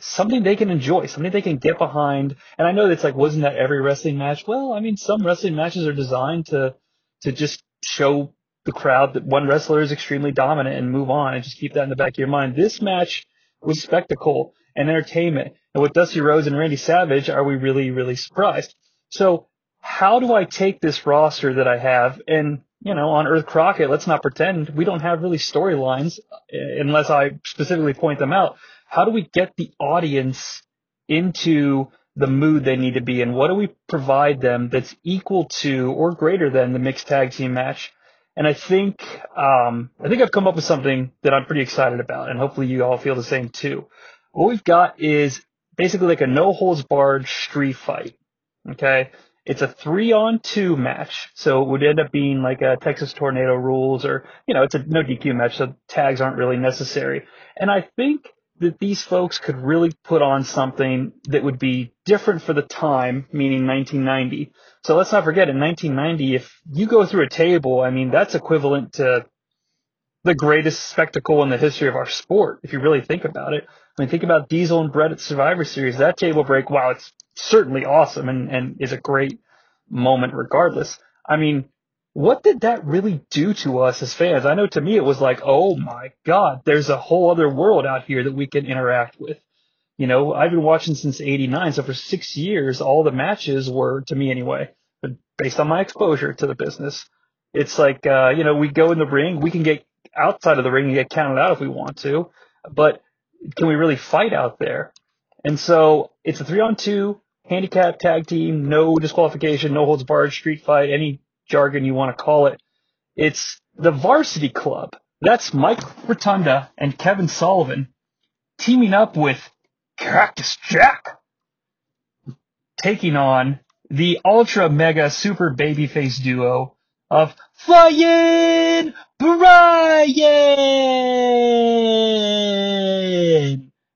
something they can enjoy, something they can get behind. And I know that's like, wasn't that every wrestling match? Well, I mean, some wrestling matches are designed to to just show the crowd that one wrestler is extremely dominant and move on and just keep that in the back of your mind. This match was spectacle and entertainment. And with Dusty Rhodes and Randy Savage, are we really, really surprised? So how do I take this roster that I have and, you know, on Earth Crockett, let's not pretend we don't have really storylines unless I specifically point them out. How do we get the audience into the mood they need to be in? What do we provide them that's equal to or greater than the mixed tag team match? And I think um, I think I've come up with something that I'm pretty excited about, and hopefully you all feel the same too. What we've got is basically like a no-holds-barred street fight, okay? It's a three-on-two match, so it would end up being like a Texas Tornado rules or, you know, it's a no D Q match, so tags aren't really necessary. And I think that these folks could really put on something that would be different for the time, meaning nineteen ninety. So let's not forget, in nineteen ninety, if you go through a table, I mean, that's equivalent to the greatest spectacle in the history of our sport, if you really think about it. I mean, think about Diesel and Brett at Survivor Series. That table break, wow, it's certainly awesome and, and is a great moment regardless. I mean, what did that really do to us as fans? I know to me it was like, oh my God, there's a whole other world out here that we can interact with. You know, I've been watching since eighty-nine, so for six years, all the matches were, to me anyway, based on my exposure to the business. It's like, uh, you know, we go in the ring, we can get outside of the ring and get counted out if we want to, but can we really fight out there? And so it's a three-on-two, handicap tag team, no disqualification, no holds barred, street fight, any jargon you want to call it. It's the Varsity Club. That's Mike Rotunda and Kevin Sullivan teaming up with Cactus Jack, taking on the ultra mega super babyface duo of Flying Brian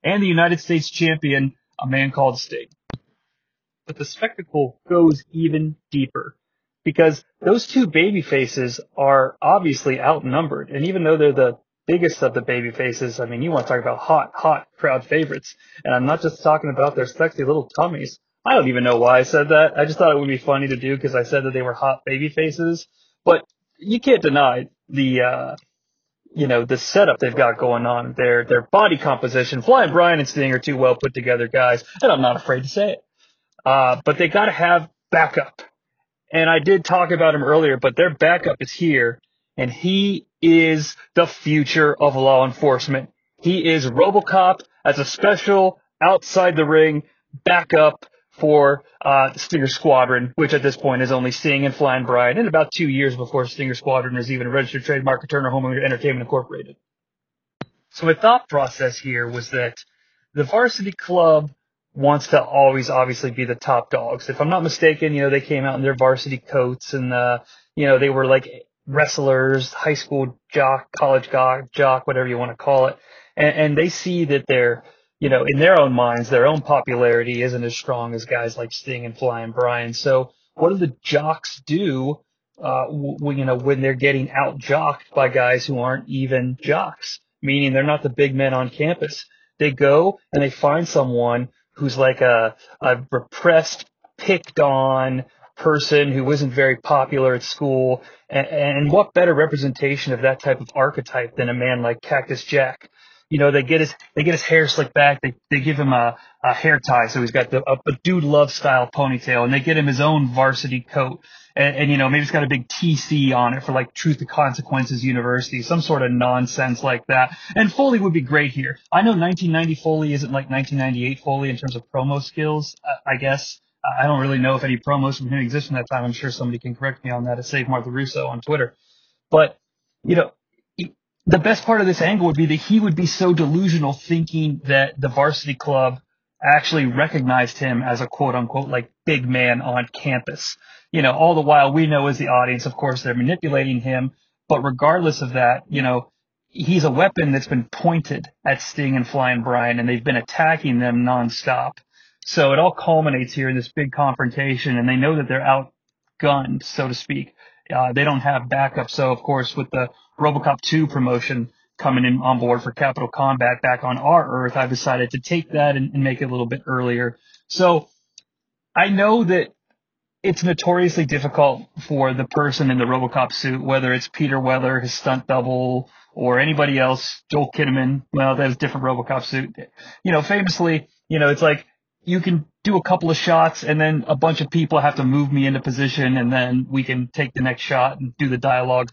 and the United States champion, a man called Sting. But the spectacle goes even deeper, because those two baby faces are obviously outnumbered. And even though they're the biggest of the baby faces, I mean, you want to talk about hot, hot crowd favorites. And I'm not just talking about their sexy little tummies. I don't even know why I said that. I just thought it would be funny to do because I said that they were hot baby faces. But you can't deny the, uh, you know, the setup they've got going on. Their, their body composition. Flying Brian and Sting are two well put together guys, and I'm not afraid to say it. Uh, but they got to have backup. And I did talk about him earlier, but their backup is here, and he is the future of law enforcement. He is Robocop as a special outside-the-ring backup for uh, Stinger Squadron, which at this point is only Sting and Flying Brian, and about two years before Stinger Squadron is even a registered trademark of Turner Homeland Entertainment Incorporated. So my thought process here was that the Varsity Club wants to always obviously be the top dogs. If I'm not mistaken, you know, they came out in their varsity coats and, uh, you know, they were like wrestlers, high school jock, college jock, whatever you want to call it. And, and they see that they're, you know, in their own minds, their own popularity isn't as strong as guys like Sting and Flying Brian. So what do the jocks do, uh, when, you know, when they're getting out jocked by guys who aren't even jocks, meaning they're not the big men on campus? They go and they find someone who's like a, a repressed, picked-on person who isn't very popular at school. And, and what better representation of that type of archetype than a man like Cactus Jack? You know, they get his they get his hair slicked back. They they give him a, a hair tie, so he's got the, a, a Dude Love style ponytail, and they get him his own varsity coat. And, and, you know, maybe it's got a big T C on it for, like, Truth to Consequences University, some sort of nonsense like that. And Foley would be great here. I know nineteen ninety Foley isn't like nineteen ninety-eight Foley in terms of promo skills, I guess. I don't really know if any promos from him exist in that time. I'm sure somebody can correct me on that at Save Martha Russo on Twitter. But, you know, the best part of this angle would be that he would be so delusional thinking that the Varsity Club actually recognized him as a quote-unquote, like, big man on campus. You know, all the while we know as the audience, of course, they're manipulating him. But regardless of that, you know, he's a weapon that's been pointed at Sting and Flying Brian, and they've been attacking them nonstop. So it all culminates here in this big confrontation, and they know that they're outgunned, so to speak. Uh, they don't have backup. So, of course, with the Robocop two promotion coming in on board for Capital Combat back on our Earth, I've decided to take that and, and make it a little bit earlier. So I know that it's notoriously difficult for the person in the Robocop suit, whether it's Peter Weller, his stunt double, or anybody else, Joel Kinnaman. Well, that was a different Robocop suit. You know, famously, you know, it's like, you can do a couple of shots and then a bunch of people have to move me into position and then we can take the next shot and do the dialogue.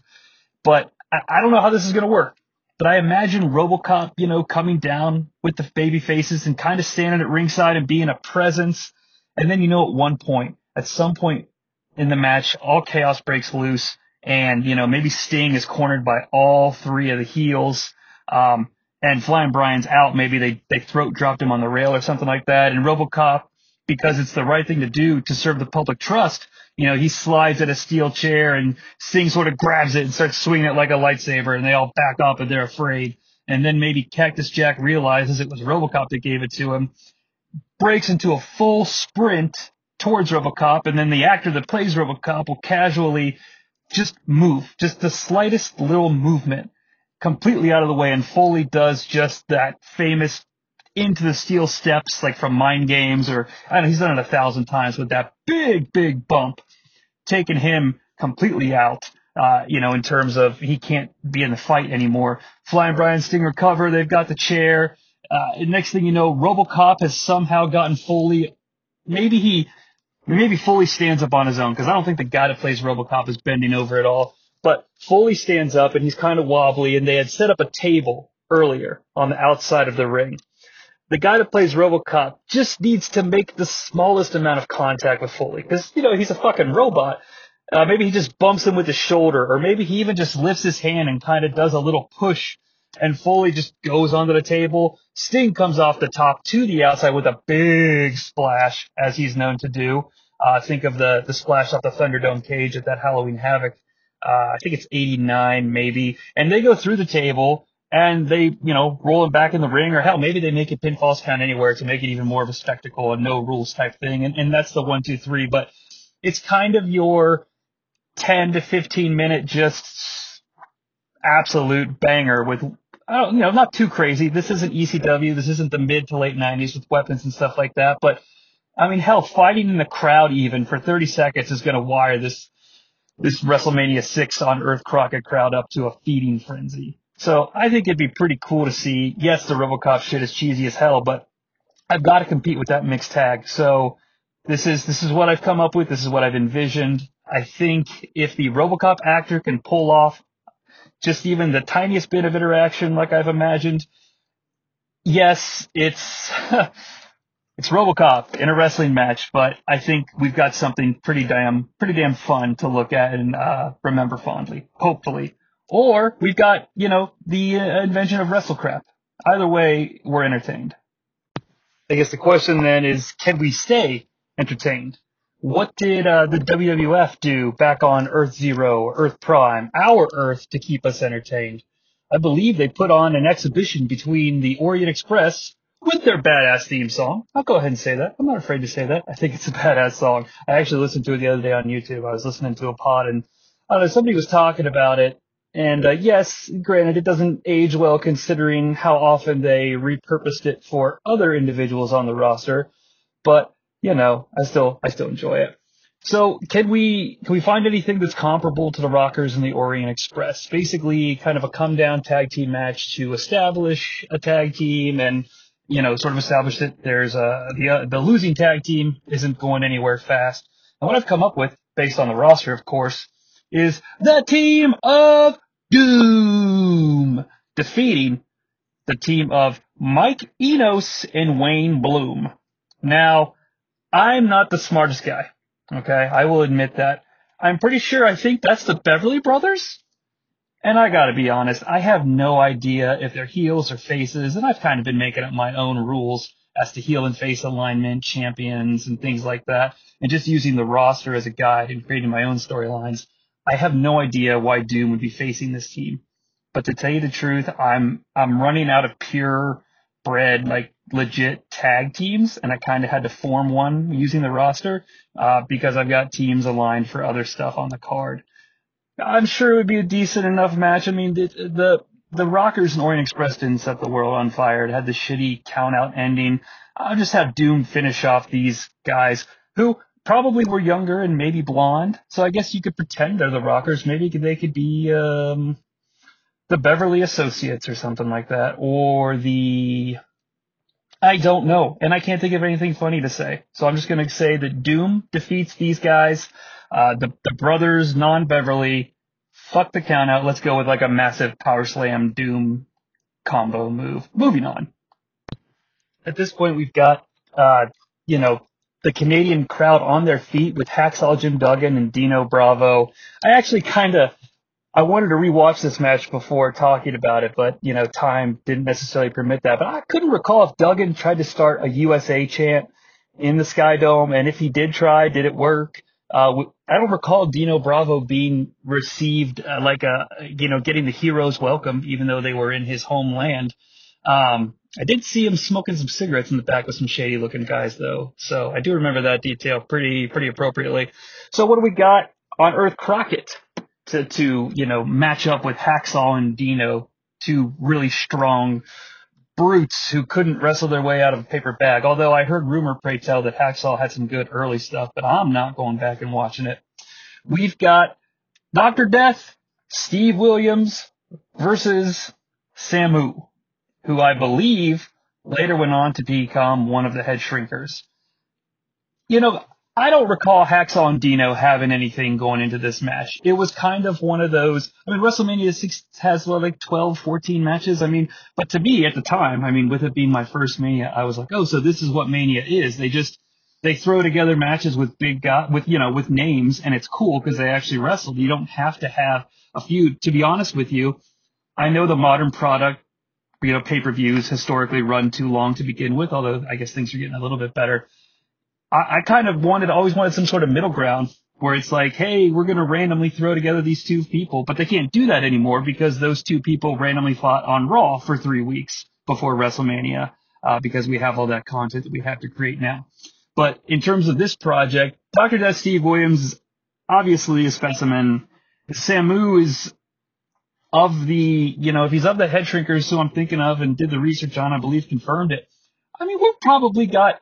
But I, I don't know how this is going to work. But I imagine Robocop, you know, coming down with the baby faces and kind of standing at ringside and being a presence. And then, you know, at one point, at some point in the match, all chaos breaks loose and, you know, maybe Sting is cornered by all three of the heels. Um, And Flying Brian's out. Maybe they, they throat dropped him on the rail or something like that. And Robocop, because it's the right thing to do to serve the public trust, you know, he slides at a steel chair and Sting sort of grabs it and starts swinging it like a lightsaber. And they all back up and they're afraid. And then maybe Cactus Jack realizes it was Robocop that gave it to him, breaks into a full sprint towards Robocop. And then the actor that plays Robocop will casually just move, just the slightest little movement, completely out of the way, and Foley does just that famous into the steel steps, like from Mind Games, or I don't know, he's done it a thousand times with that big, big bump, taking him completely out, uh, you know, in terms of he can't be in the fight anymore. Flying Brian, Sting recover, they've got the chair. Uh, and next thing you know, Robocop has somehow gotten Foley. Maybe he, maybe Foley stands up on his own, because I don't think the guy that plays Robocop is bending over at all. But Foley stands up, and he's kind of wobbly, and they had set up a table earlier on the outside of the ring. The guy that plays Robocop just needs to make the smallest amount of contact with Foley because, you know, he's a fucking robot. Uh, maybe he just bumps him with his shoulder, or maybe he even just lifts his hand and kind of does a little push, and Foley just goes onto the table. Sting comes off the top to the outside with a big splash, as he's known to do. Uh, think of the, the splash off the Thunderdome cage at that Halloween Havoc. Uh, I think it's eighty-nine, maybe. And they go through the table, and they, you know, roll him back in the ring. Or, hell, maybe they make it pinfalls count anywhere to make it even more of a spectacle and no-rules type thing. And, and that's the one, two, three. But it's kind of your ten to fifteen-minute just absolute banger with, I don't, you know, not too crazy. This isn't E C W. This isn't the mid to late nineties with weapons and stuff like that. But, I mean, hell, fighting in the crowd even for thirty seconds is going to wire this this WrestleMania six on Earth Crockett crowd up to a feeding frenzy. So I think it'd be pretty cool to see. Yes, the Robocop shit is cheesy as hell, but I've got to compete with that mixed tag. So this is, this is what I've come up with. This is what I've envisioned. I think if the Robocop actor can pull off just even the tiniest bit of interaction, like I've imagined, yes, it's, it's Robocop in a wrestling match, but I think we've got something pretty damn, pretty damn fun to look at and uh, remember fondly, hopefully. Or we've got, you know, the uh, invention of WrestleCrap. Either way, we're entertained. I guess the question then is, can we stay entertained? What did uh, the W W F do back on Earth Zero, Earth Prime, our Earth, to keep us entertained? I believe they put on an exhibition between the Orient Express with their badass theme song. I'll go ahead and say that. I'm not afraid to say that. I think it's a badass song. I actually listened to it the other day on YouTube. I was listening to a pod, and I don't know, somebody was talking about it. And uh, yes, granted, it doesn't age well considering how often they repurposed it for other individuals on the roster. But, you know, I still I still enjoy it. So can we can we find anything that's comparable to the Rockers and the Orient Express? Basically, kind of a come-down tag team match to establish a tag team and, you know, sort of established that there's a, the, uh, the losing tag team isn't going anywhere fast. And what I've come up with, based on the roster, of course, is the Team of Doom defeating the team of Mike Enos and Wayne Bloom. Now, I'm not the smartest guy, okay? I will admit that. I'm pretty sure I think that's the Beverly Brothers. And I gotta be honest, I have no idea if they're heels or faces, and I've kind of been making up my own rules as to heel and face alignment, champions, and things like that, and just using the roster as a guide and creating my own storylines, I have no idea why Doom would be facing this team. But to tell you the truth, I'm I'm running out of pure bred, like, legit tag teams, and I kind of had to form one using the roster uh, because I've got teams aligned for other stuff on the card. I'm sure it would be a decent enough match. I mean, the the, the Rockers and Orient Express didn't set the world on fire. It had the shitty count-out ending. I'll just have Doom finish off these guys who probably were younger and maybe blonde, so I guess you could pretend they're the Rockers. Maybe they could be um, the Beverly Associates or something like that, or the... I don't know, and I can't think of anything funny to say. So I'm just going to say that Doom defeats these guys, uh, the, the brothers, non-Beverly. Fuck the count out. Let's go with like a massive power slam Doom combo move. Moving on. At this point, we've got, uh, you know, the Canadian crowd on their feet with Hacksaw Jim Duggan and Dino Bravo. I actually kind of... I wanted to rewatch this match before talking about it, but, you know, time didn't necessarily permit that. But I couldn't recall if Duggan tried to start a U S A chant in the Skydome, and if he did try, did it work? Uh, I don't recall Dino Bravo being received uh, like a, you know, getting the hero's welcome, even though they were in his homeland. Um, I did see him smoking some cigarettes in the back with some shady-looking guys, though. So I do remember that detail pretty, pretty appropriately. So what do we got on Earth Crockett? To, to, you know, match up with Hacksaw and Dino, two really strong brutes who couldn't wrestle their way out of a paper bag. Although I heard rumor, pray tell, that Hacksaw had some good early stuff, but I'm not going back and watching it. We've got Doctor Death, Steve Williams versus Samu, who I believe later went on to become one of the head shrinkers. You know, I don't recall Hacksaw and Dino having anything going into this match. It was kind of one of those, I mean, WrestleMania six has well, like twelve, fourteen matches. I mean, but to me at the time, I mean, with it being my first Mania, I was like, oh, so this is what Mania is. They just, they throw together matches with big guys, with, you know, with names, and it's cool because they actually wrestled. You don't have to have a feud. To be honest with you, I know the modern product, you know, pay-per-views historically run too long to begin with, although I guess things are getting a little bit better. I kind of wanted, always wanted some sort of middle ground where it's like, hey, we're going to randomly throw together these two people, but they can't do that anymore because those two people randomly fought on Raw for three weeks before WrestleMania uh, because we have all that content that we have to create now. But in terms of this project, Doctor Death Steve Williams is obviously a specimen. Samu is of the, you know, if he's of the head shrinkers who I'm thinking of and did the research on, I believe confirmed it. I mean, we've probably got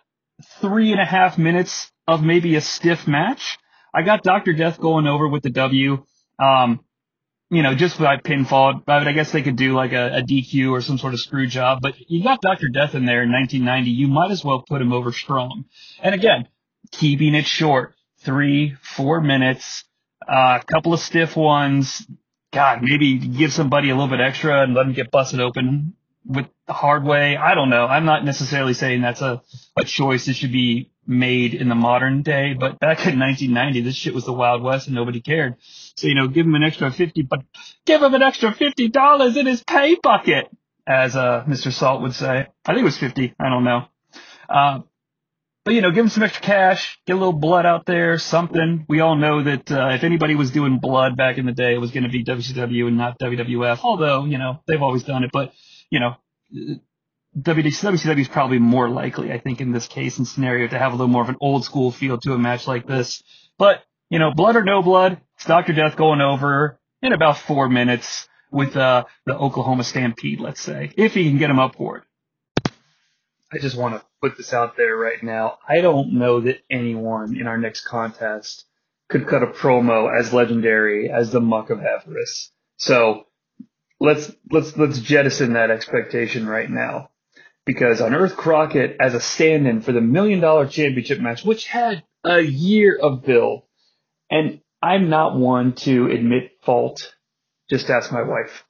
three and a half minutes of maybe a stiff match. I got Doctor Death going over with the W, um, you know, just by pinfall. But I guess they could do like a, a D Q or some sort of screw job. But you got Doctor Death in there in nineteen ninety. You might as well put him over strong. And again, keeping it short, three, four minutes, a uh, couple of stiff ones. God, maybe give somebody a little bit extra and let them get busted open with the hard way. I don't know. I'm not necessarily saying that's a, a choice that should be made in the modern day, but back in nineteen ninety, this shit was the Wild West and nobody cared. So, you know, give him an extra fifty, but give him an extra fifty dollars in his pay bucket, as uh, Mister Salt would say. I think it was fifty. I don't know. Uh, but, you know, give him some extra cash, get a little blood out there, something. We all know that uh, if anybody was doing blood back in the day, it was going to be W C W and not W W F, although, you know, they've always done it, but you know, W C W is probably more likely, I think, in this case and scenario to have a little more of an old school feel to a match like this. But, you know, blood or no blood, it's Doctor Death going over in about four minutes with uh, the Oklahoma Stampede, let's say, if he can get him up for it. I just want to put this out there right now. I don't know that anyone in our next contest could cut a promo as legendary as the Muck of Avarice. So Let's let's let's jettison that expectation right now, because on Earth Crockett as a stand-in for the Million Dollar Championship match, which had a year of build, and I'm not one to admit fault. Just ask my wife.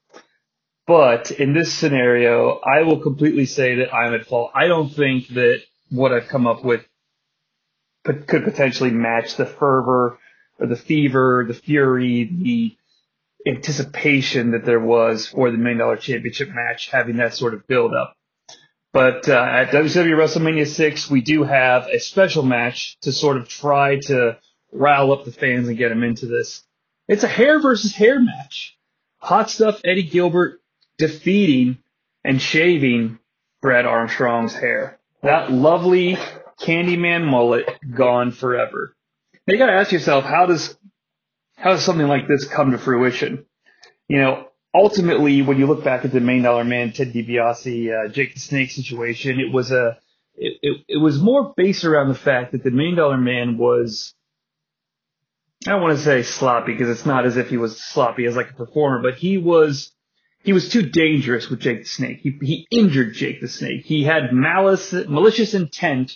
But in this scenario, I will completely say that I'm at fault. I don't think that what I've come up with could potentially match the fervor or the fever, the fury, the anticipation that there was for the Million Dollar Championship match having that sort of build-up. But uh, at W C W WrestleMania six, we do have a special match to sort of try to rile up the fans and get them into this. It's a hair versus hair match. Hot Stuff Eddie Gilbert defeating and shaving Brad Armstrong's hair. That lovely Candyman mullet gone forever. Now you got to ask yourself, how does how does something like this come to fruition? You know, ultimately, when you look back at the Million Dollar Man, Ted DiBiase, uh, Jake the Snake situation, it was a it, it, it was more based around the fact that the Million Dollar Man was, I don't want to say sloppy, because it's not as if he was sloppy as like a performer, but he was he was too dangerous with Jake the Snake. He he injured Jake the Snake. He had malice, malicious intent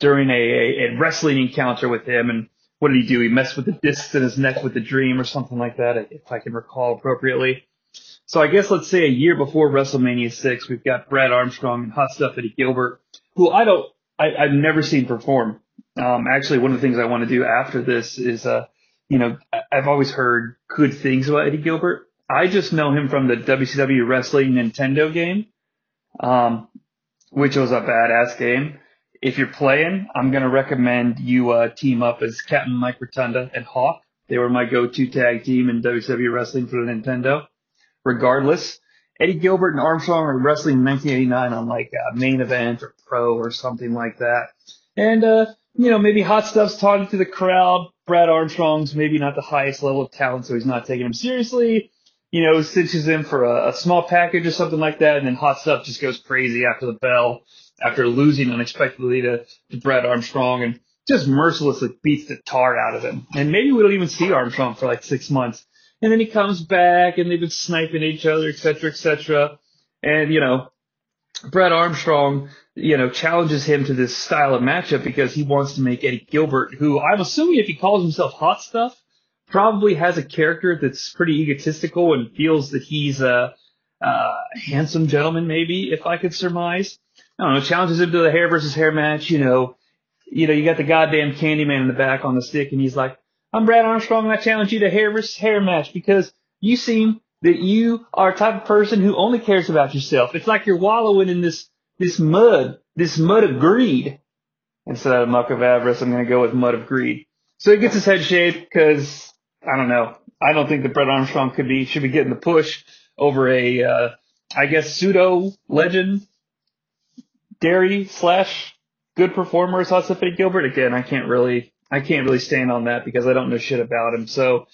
during a, a, a wrestling encounter with him, and what did he do? He messed with the discs in his neck with the Dream or something like that, if I can recall appropriately. So I guess let's say a year before WrestleMania six, we've got Brad Armstrong and Hot Stuff Eddie Gilbert, who I don't, I, I've never seen perform. Um, actually, one of the things I want to do after this is, uh, you know, I've always heard good things about Eddie Gilbert. I just know him from the W C W Wrestling Nintendo game, um, which was a badass game. If you're playing, I'm going to recommend you uh, team up as Captain Mike Rotunda and Hawk. They were my go-to tag team in W C W Wrestling for the Nintendo. Regardless, Eddie Gilbert and Armstrong are wrestling in nineteen eighty-nine on like a Main Event or Pro or something like that. And, uh, you know, maybe Hot Stuff's talking to the crowd. Brad Armstrong's maybe not the highest level of talent, so he's not taking him seriously. You know, cinches him for a, a small package or something like that. And then Hot Stuff just goes crazy after the bell, after losing unexpectedly to, to Brad Armstrong, and just mercilessly beats the tar out of him. And maybe we don't even see Armstrong for like six months. And then he comes back, and they've been sniping each other, et cetera, et cetera. And, you know, Brad Armstrong, you know, challenges him to this style of matchup because he wants to make Eddie Gilbert, who I'm assuming if he calls himself Hot Stuff, probably has a character that's pretty egotistical and feels that he's a, a handsome gentleman, maybe, if I could surmise. I don't know, challenges him to the hair versus hair match, you know. You know, you got the goddamn Candyman in the back on the stick, and he's like, I'm Brad Armstrong, and I challenge you to hair versus hair match because you seem that you are a type of person who only cares about yourself. It's like you're wallowing in this this mud, this mud of greed. Instead of muck of avarice, I'm going to go with mud of greed. So he gets his head shaved because, I don't know, I don't think that Brad Armstrong could be should be getting the push over a, uh, I guess, pseudo-legend, dairy slash good performer as Hot Stuff Eddie Gilbert. Again, I can't really... I can't really stand on that because I don't know shit about him. So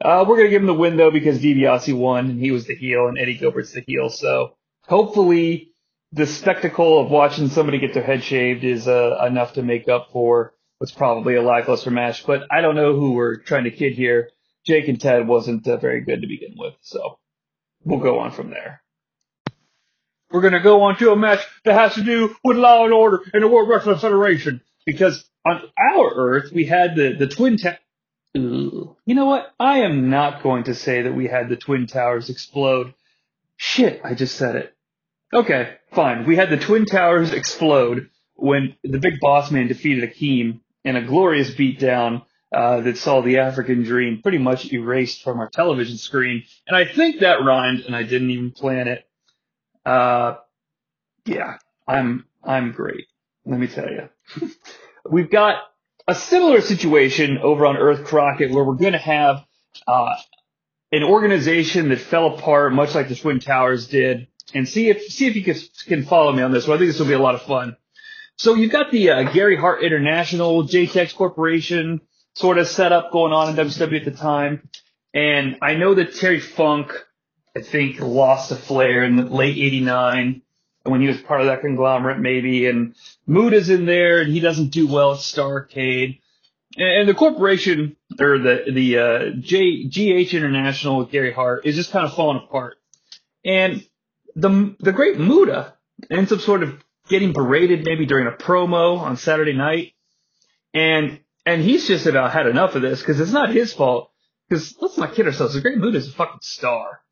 uh, we're going to give him the win, though, because DiBiase won, and he was the heel, and Eddie Gilbert's the heel. So hopefully the spectacle of watching somebody get their head shaved is uh, enough to make up for what's probably a lackluster match. But I don't know who we're trying to kid here. Jake and Ted wasn't uh, very good to begin with, so we'll go on from there. We're going to go on to a match that has to do with Law and Order and the World Wrestling Federation, because on our Earth, we had the, the Twin Towers. You know what? I am not going to say that we had the Twin Towers explode. Shit, I just said it. Okay, fine. We had the Twin Towers explode when the Big Boss Man defeated Akeem in a glorious beatdown uh, that saw the African Dream pretty much erased from our television screen. And I think that rhymed, and I didn't even plan it. Uh, yeah, I'm I'm great. Let me tell you. We've got a similar situation over on Earth Crockett where we're going to have uh, an organization that fell apart, much like the Twin Towers did. And see if see if you can, can follow me on this one. I think this will be a lot of fun. So you've got the uh, Gary Hart International, J T X Corporation sort of setup going on in W C W at the time. And I know that Terry Funk, I think, lost a flair in the late eighty-nine. When he was part of that conglomerate, maybe, and Muda's in there, and he doesn't do well at Starrcade, and the corporation or the the uh, J, G H International with Gary Hart is just kind of falling apart, and the the great Muda ends up sort of getting berated maybe during a promo on Saturday night, and and he's just about had enough of this because it's not his fault. Because let's not kid ourselves, the great Muda's a fucking star,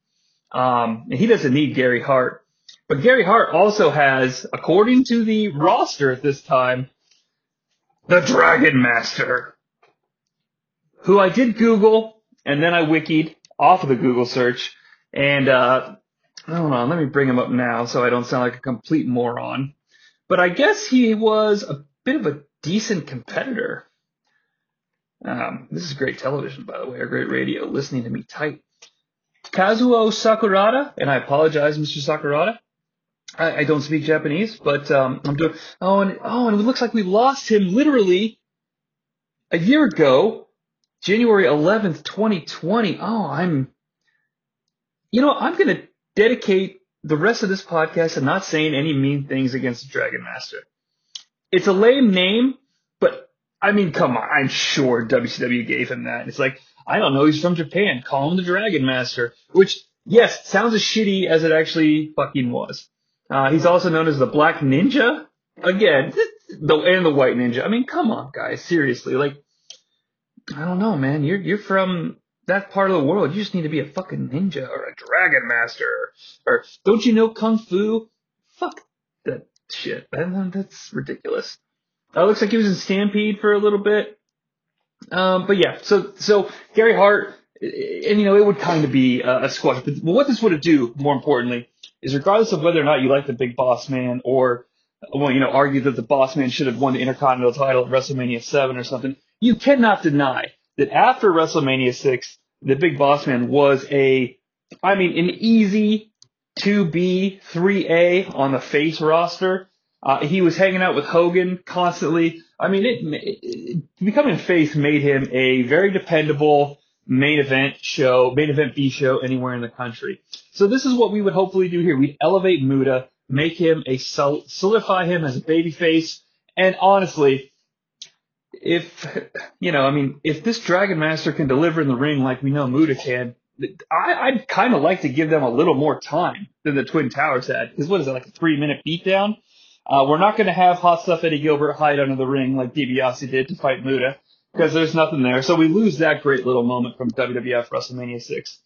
um, and he doesn't need Gary Hart. But Gary Hart also has, according to the roster at this time, the Dragon Master, who I did Google, and then I wikied off of the Google search. And, uh, hold on, let me bring him up now so I don't sound like a complete moron. But I guess he was a bit of a decent competitor. Um, this is great television, by the way, or great radio. Listening to me tight. Kazuo Sakurada, and I apologize, Mister Sakurada. I, I don't speak Japanese, but um, I'm doing. Oh, and oh, and it looks like we lost him literally a year ago, January eleventh, twenty twenty. Oh, I'm. You know, I'm going to dedicate the rest of this podcast to not saying any mean things against the Dragon Master. It's a lame name, but I mean, come on. I'm sure W C W gave him that. It's like, I don't know. He's from Japan. Call him the Dragon Master, which, yes, sounds as shitty as it actually fucking was. Uh, he's also known as the Black Ninja. Again, the and the White Ninja. I mean, come on, guys. Seriously. Like, I don't know, man. You're you're from that part of the world. You just need to be a fucking ninja or a Dragon Master. Or don't you know Kung Fu? Fuck that shit. That's ridiculous. Uh, looks like he was in Stampede for a little bit. Um, but yeah, so so Gary Hart, and you know, it would kind of be a, a squash. But what this would do, more importantly, is regardless of whether or not you like the Big Boss Man or, well, you know, argue that the Boss Man should have won the Intercontinental title at WrestleMania seven or something, you cannot deny that after WrestleMania six, the Big Boss Man was a, I mean, an easy two B, three A on the face roster. Uh, he was hanging out with Hogan constantly. I mean, it, it, becoming a face made him a very dependable main event show, main event B show anywhere in the country. So this is what we would hopefully do here. We'd elevate Muta, make him a solidify him as a babyface. And honestly, if, you know, I mean, if this Dragon Master can deliver in the ring like we know Muta can, I, I'd kind of like to give them a little more time than the Twin Towers had. Because what is it, like a three-minute beatdown? Uh, we're not going to have Hot Stuff Eddie Gilbert hide under the ring like DiBiase did to fight Muta, because there's nothing there. So we lose that great little moment from W W F WrestleMania six.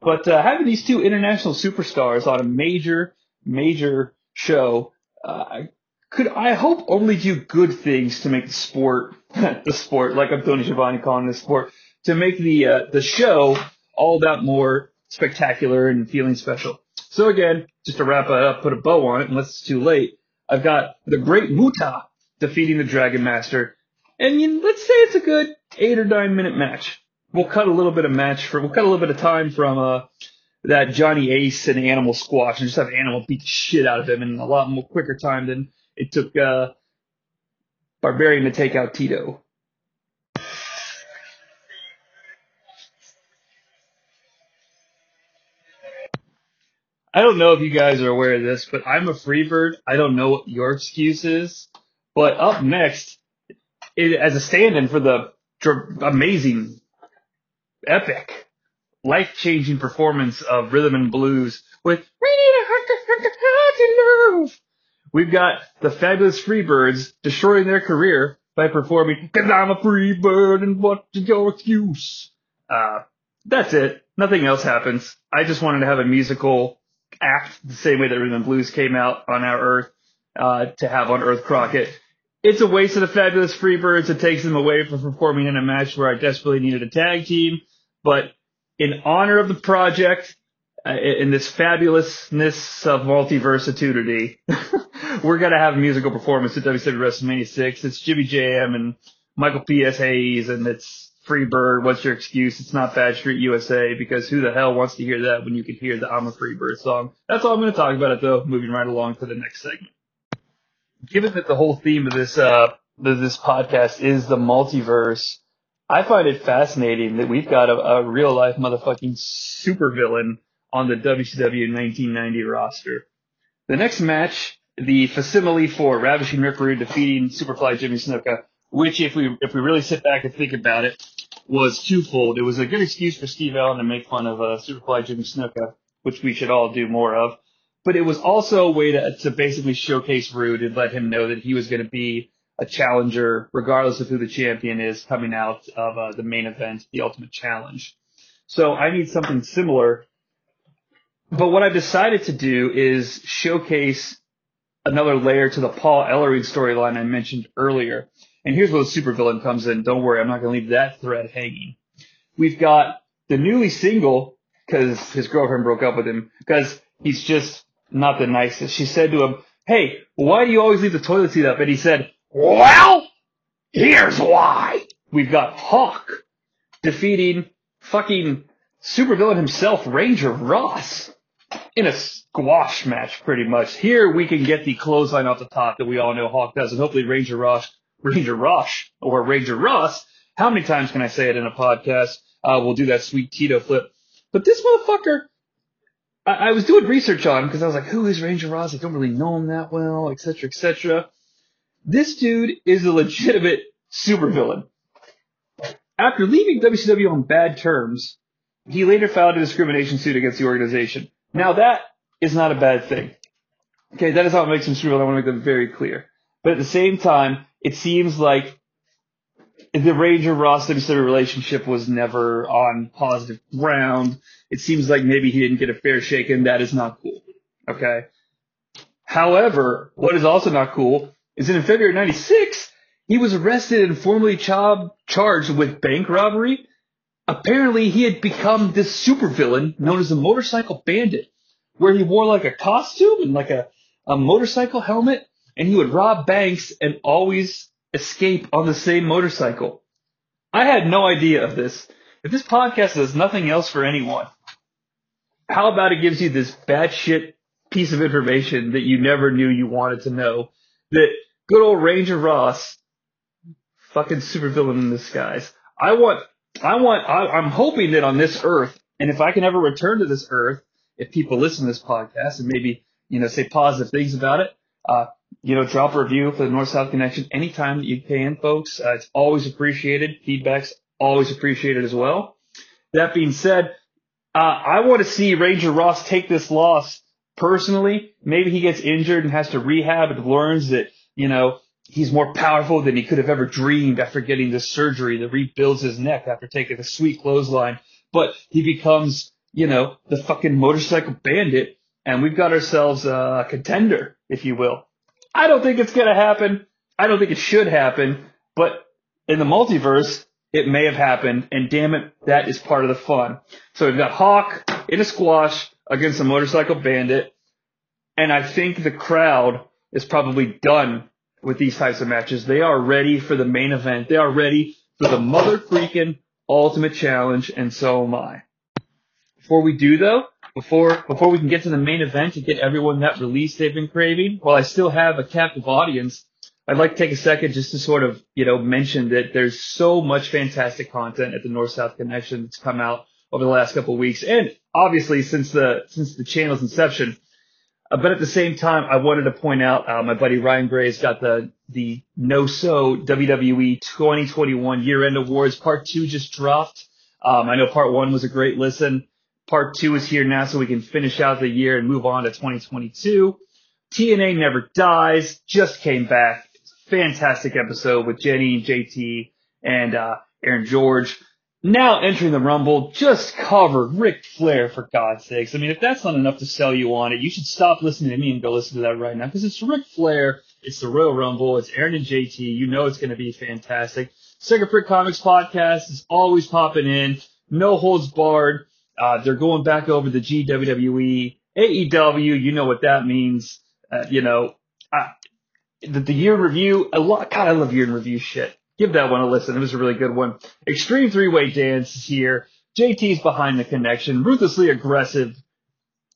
But uh, having these two international superstars on a major, major show uh, could, I hope, only do good things to make the sport, the sport, like I'm Tony Giovanni calling this sport, to make the uh, the show all that more spectacular and feeling special. So again, just to wrap it up, put a bow on it, unless it's too late. I've got the Great Muta defeating the Dragon Master. And you know, let's say it's a good eight or nine minute match. We'll cut a little bit of match for, we'll cut a little bit of time from uh, that Johnny Ace and Animal Squash and just have Animal beat the shit out of him in a lot more quicker time than it took uh, Barbarian to take out Tito. I don't know if you guys are aware of this, but I'm a free bird. I don't know what your excuse is. But up next, it, as a stand-in for the dr- amazing, epic, life-changing performance of Rhythm and Blues with We Need a Hunter, Hunter, Love. We've got the fabulous Freebirds destroying their career by performing Cause I'm a Free Bird and What's Your Excuse? Uh, that's it. Nothing else happens. I just wanted to have a musical act the same way that Rhythm and Blues came out on our Earth uh, to have on Earth Crockett. It's a waste of the fabulous Freebirds. It takes them away from performing in a match where I desperately needed a tag team. But in honor of the project, uh, in this fabulousness of multiversitudity, we're going to have a musical performance at W C W WrestleMania six. It's Jimmy J M and Michael P S. Hayes, and it's Freebird, What's Your Excuse? It's not Bad Street U S A, because who the hell wants to hear that when you can hear the I'm a Freebird song? That's all I'm going to talk about it, though, moving right along to the next segment. Given that the whole theme of this uh of this podcast is the multiverse, I find it fascinating that we've got a, a real-life motherfucking supervillain on the W C W nineteen ninety roster. The next match, the facsimile for Ravishing Rick Rude defeating Superfly Jimmy Snuka, which, if we if we really sit back and think about it, was twofold. It was a good excuse for Steve Allen to make fun of uh, Superfly Jimmy Snuka, which we should all do more of. But it was also a way to, to basically showcase Rude and let him know that he was going to be a challenger, regardless of who the champion is, coming out of uh, the main event, the Ultimate Challenge. So I need something similar. But what I've decided to do is showcase another layer to the Paul Ellering storyline I mentioned earlier. And here's where the supervillain comes in. Don't worry, I'm not going to leave that thread hanging. We've got the newly single, because his girlfriend broke up with him, because he's just not the nicest. She said to him, hey, why do you always leave the toilet seat up? And he said, well, here's why. We've got Hawk defeating fucking supervillain himself, Ranger Ross, in a squash match, pretty much. Here we can get the clothesline off the top that we all know Hawk does, and hopefully Ranger Ross, Ranger Ross, or Ranger Ross, how many times can I say it in a podcast? Uh, we'll do that sweet Tito flip. But this motherfucker, I, I was doing research on him because I was like, who is Ranger Ross? I don't really know him that well, et cetera, et cetera. This dude is a legitimate supervillain. After leaving W C W on bad terms, he later filed a discrimination suit against the organization. Now, that is not a bad thing. Okay, that is how it makes him supervillain. I want to make that very clear. But at the same time, it seems like the Ranger Ross W C W relationship was never on positive ground. It seems like maybe he didn't get a fair shake, and that is not cool. Okay. However, what is also not cool is that in February ninety-six, he was arrested and formally ch- charged with bank robbery. Apparently, he had become this supervillain known as the Motorcycle Bandit, where he wore like a costume and like a, a motorcycle helmet, and he would rob banks and always escape on the same motorcycle. I had no idea of this. If this podcast does nothing else for anyone, how about it gives you this batshit piece of information that you never knew you wanted to know, that good old Ranger Ross, fucking supervillain in disguise. I want, I want, I, I'm hoping that on this earth, and if I can ever return to this earth, if people listen to this podcast and maybe, you know, say positive things about it, uh, You know, drop a review for the North-South Connection anytime that you can, folks. Uh, it's always appreciated. Feedback's always appreciated as well. That being said, uh, I want to see Ranger Ross take this loss personally. Maybe he gets injured and has to rehab and learns that, you know, he's more powerful than he could have ever dreamed after getting this surgery that rebuilds his neck after taking the sweet clothesline. But he becomes, you know, the fucking Motorcycle Bandit, and we've got ourselves a contender, if you will. I don't think it's going to happen. I don't think it should happen. But in the multiverse, it may have happened. And damn it, that is part of the fun. So we've got Hawk in a squash against the Motorcycle Bandit. And I think the crowd is probably done with these types of matches. They are ready for the main event. They are ready for the mother-freaking Ultimate Challenge. And so am I. Before we do, though, Before before we can get to the main event and get everyone that release they've been craving, while I still have a captive audience, I'd like to take a second just to sort of, you know, mention that there's so much fantastic content at the North-South Connection that's come out over the last couple of weeks, and obviously since the since the channel's inception. Uh, but at the same time, I wanted to point out uh, my buddy Ryan Gray's got the the No So W W E twenty twenty-one Year End Awards Part Two just dropped. Um, I know Part One was a great listen. Part two is here now, so we can finish out the year and move on to twenty twenty-two. T N A Never Dies just came back. It's a fantastic episode with Jenny, J T, and uh, Aaron George. Now entering the Rumble, just covered Ric Flair, for God's sakes. I mean, if that's not enough to sell you on it, you should stop listening to me and go listen to that right now, because it's Ric Flair, it's the Royal Rumble, it's Aaron and J T. You know it's going to be fantastic. Second Frick Comics podcast is always popping in. No holds barred. Uh, they're going back over the G W W E, A E W, you know what that means. Uh, you know, uh, the, the year in review, a lot. God, I love year in review shit. Give that one a listen. It was a really good one. Extreme three-way dance is here. J T's behind the connection. Ruthlessly aggressive.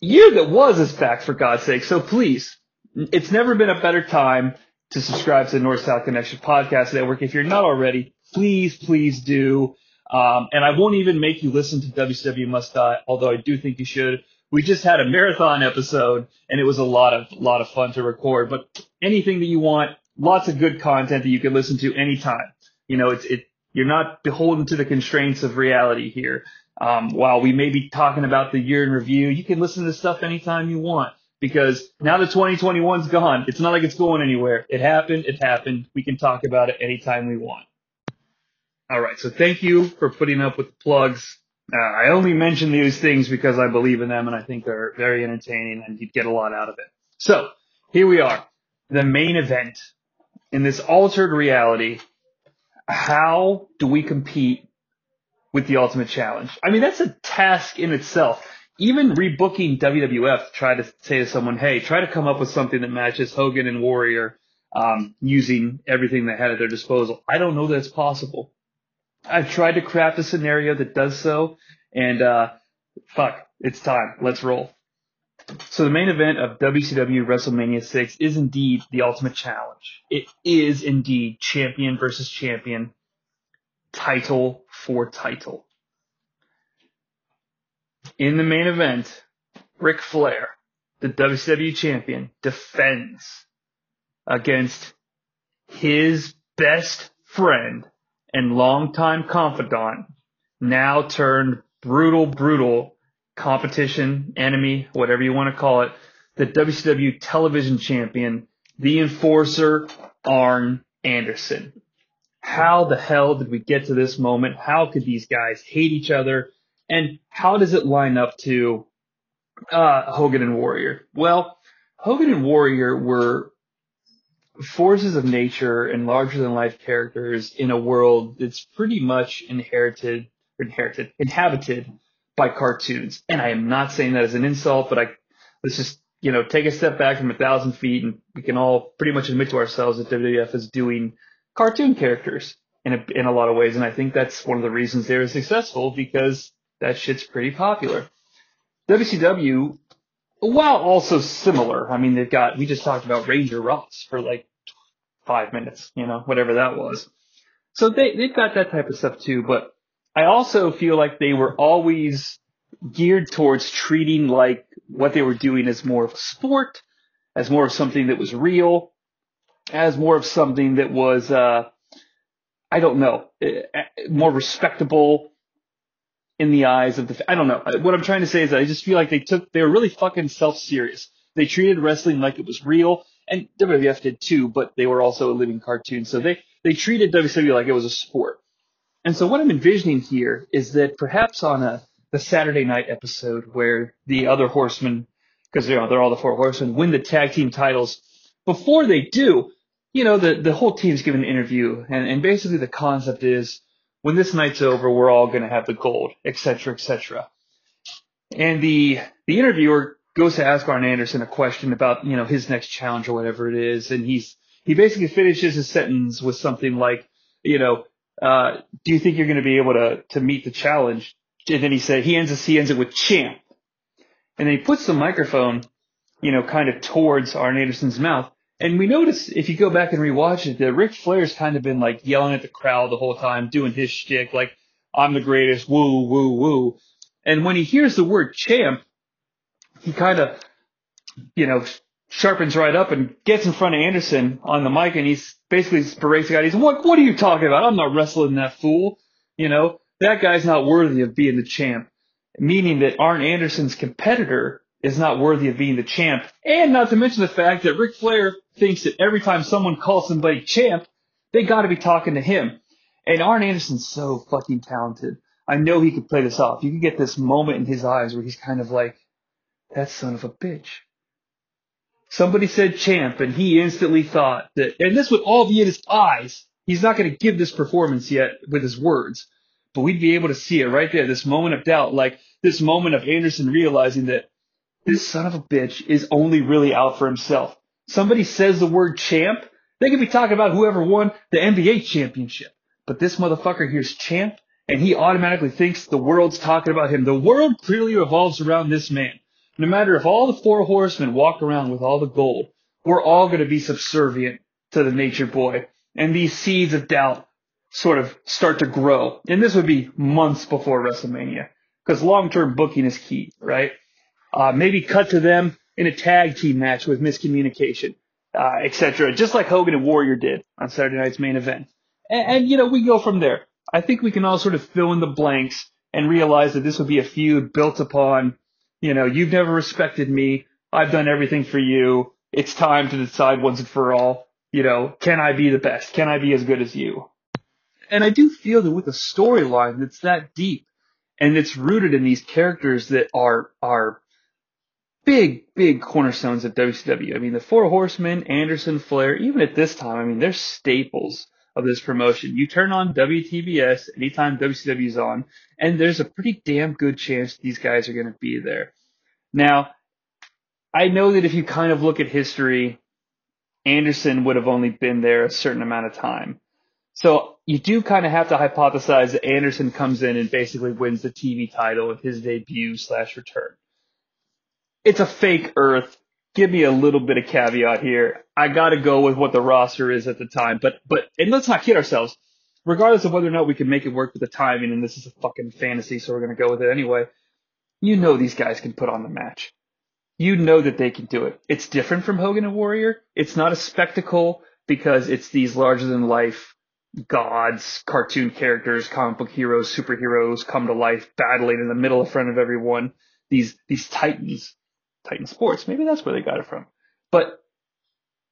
Year that was is back, for God's sake. So please, it's never been a better time to subscribe to the North-South Connection Podcast Network. If you're not already, please, please do. Um, and I won't even make you listen to W C W Must Die, although I do think you should. We just had a marathon episode, and it was a lot of lot of fun to record. But anything that you want, lots of good content that you can listen to anytime. You know, it's it you're not beholden to the constraints of reality here. Um, while we may be talking about the year in review, you can listen to stuff anytime you want, because now that twenty twenty-one's gone, it's not like it's going anywhere. It happened. It happened. We can talk about it anytime we want. All right, so thank you for putting up with the plugs. Uh, I only mention these things because I believe in them, and I think they're very entertaining, and you'd get a lot out of it. So here we are, the main event. In this altered reality, how do we compete with the Ultimate Challenge? I mean, that's a task in itself. even rebooking W W F tried to say to someone, hey, try to come up with something that matches Hogan and Warrior um, using everything they had at their disposal. I don't know that it's possible. I've tried to craft a scenario that does so, and uh, fuck, it's time. Let's roll. So the main event of W C W WrestleMania six is indeed the Ultimate Challenge. It is indeed champion versus champion, title for title. In the main event, Ric Flair, the W C W champion, defends against his best friend and longtime confidant, now turned brutal, brutal competition, enemy, whatever you want to call it, the W C W television champion, the enforcer, Arn Anderson. How the hell did we get to this moment? How could these guys hate each other? And how does it line up to uh, Hogan and Warrior? Well, Hogan and Warrior were forces of nature and larger-than-life characters in a world that's pretty much inherited, inherited, inhabited by cartoons. And I am not saying that as an insult, but I let's just you know take a step back from a thousand feet, and we can all pretty much admit to ourselves that W W F is doing cartoon characters in a, in a lot of ways, and I think that's one of the reasons they were successful, because that shit's pretty popular. W C W, while also similar, I mean, they've got, we just talked about Ranger Ross for like five minutes, you know, whatever that was. So they, they've got that type of stuff too, but I also feel like they were always geared towards treating like what they were doing as more of a sport, as more of something that was real, as more of something that was, uh, I don't know, more respectable in the eyes of the, I don't know. What I'm trying to say is that I just feel like they took, they were really fucking self-serious. They treated wrestling like it was real, and W W F did too, but they were also a living cartoon. So they, they treated W C W like it was a sport. And so what I'm envisioning here is that perhaps on a, the Saturday night episode where the other horsemen, because you know, they're all the four horsemen, win the tag team titles, before they do, you know, the, the whole team's given an interview, and, and basically the concept is, when this night's over, we're all going to have the gold, et cetera, et cetera. And the the interviewer goes to ask Arn Anderson a question about, you know, his next challenge or whatever it is, and he's he basically finishes his sentence with something like, you know, uh, do you think you're going to be able to to meet the challenge? And then he said he ends he ends it with champ, and then he puts the microphone, you know, kind of towards Arn Anderson's mouth. And we notice, if you go back and rewatch it, that Ric Flair's kind of been, like, yelling at the crowd the whole time, doing his shtick, like, I'm the greatest, woo, woo, woo. And when he hears the word champ, he kind of, you know, sharpens right up and gets in front of Anderson on the mic, and he's basically berates the guy. He's like, what, what are you talking about? I'm not wrestling that fool. You know, that guy's not worthy of being the champ, meaning that Arn Anderson's competitor is not worthy of being the champ, and not to mention the fact that Ric Flair thinks that every time someone calls somebody champ, they got to be talking to him. And Arn Anderson's so fucking talented. I know he could play this off. You can get this moment in his eyes where he's kind of like, that son of a bitch. Somebody said champ, and he instantly thought that, and this would all be in his eyes. He's not going to give this performance yet with his words, but we'd be able to see it right there, this moment of doubt, like this moment of Anderson realizing that this son of a bitch is only really out for himself. Somebody says the word champ, they could be talking about whoever won the N B A championship. But this motherfucker hears champ, and he automatically thinks the world's talking about him. The world clearly revolves around this man. No matter if all the four horsemen walk around with all the gold, we're all going to be subservient to the nature boy. And these seeds of doubt sort of start to grow. And this would be months before WrestleMania, because long-term booking is key, right? Uh, maybe cut to them in a tag team match with miscommunication, uh, et cetera, just like Hogan and Warrior did on Saturday night's main event. And, and, you know, we go from there. I think we can all sort of fill in the blanks and realize that this would be a feud built upon, you know, you've never respected me, I've done everything for you, it's time to decide once and for all, you know, can I be the best? Can I be as good as you? And I do feel that with a storyline that's that deep and it's rooted in these characters that are are big, big cornerstones of W C W. I mean, the Four Horsemen, Anderson, Flair, even at this time, I mean, they're staples of this promotion. You turn on W T B S anytime W C W's on, and there's a pretty damn good chance these guys are going to be there. Now, I know that if you kind of look at history, Anderson would have only been there a certain amount of time. So you do kind of have to hypothesize that Anderson comes in and basically wins the T V title with his debut slash return. It's a fake Earth. Give me a little bit of caveat here. I got to go with what the roster is at the time. But, but, and let's not kid ourselves. Regardless of whether or not we can make it work with the timing, and this is a fucking fantasy, so we're going to go with it anyway, you know these guys can put on the match. You know that they can do it. It's different from Hogan and Warrior. It's not a spectacle because it's these larger-than-life gods, cartoon characters, comic book heroes, superheroes come to life, battling in the middle in front of everyone. These these titans, Titan Sports, maybe that's where they got it from. But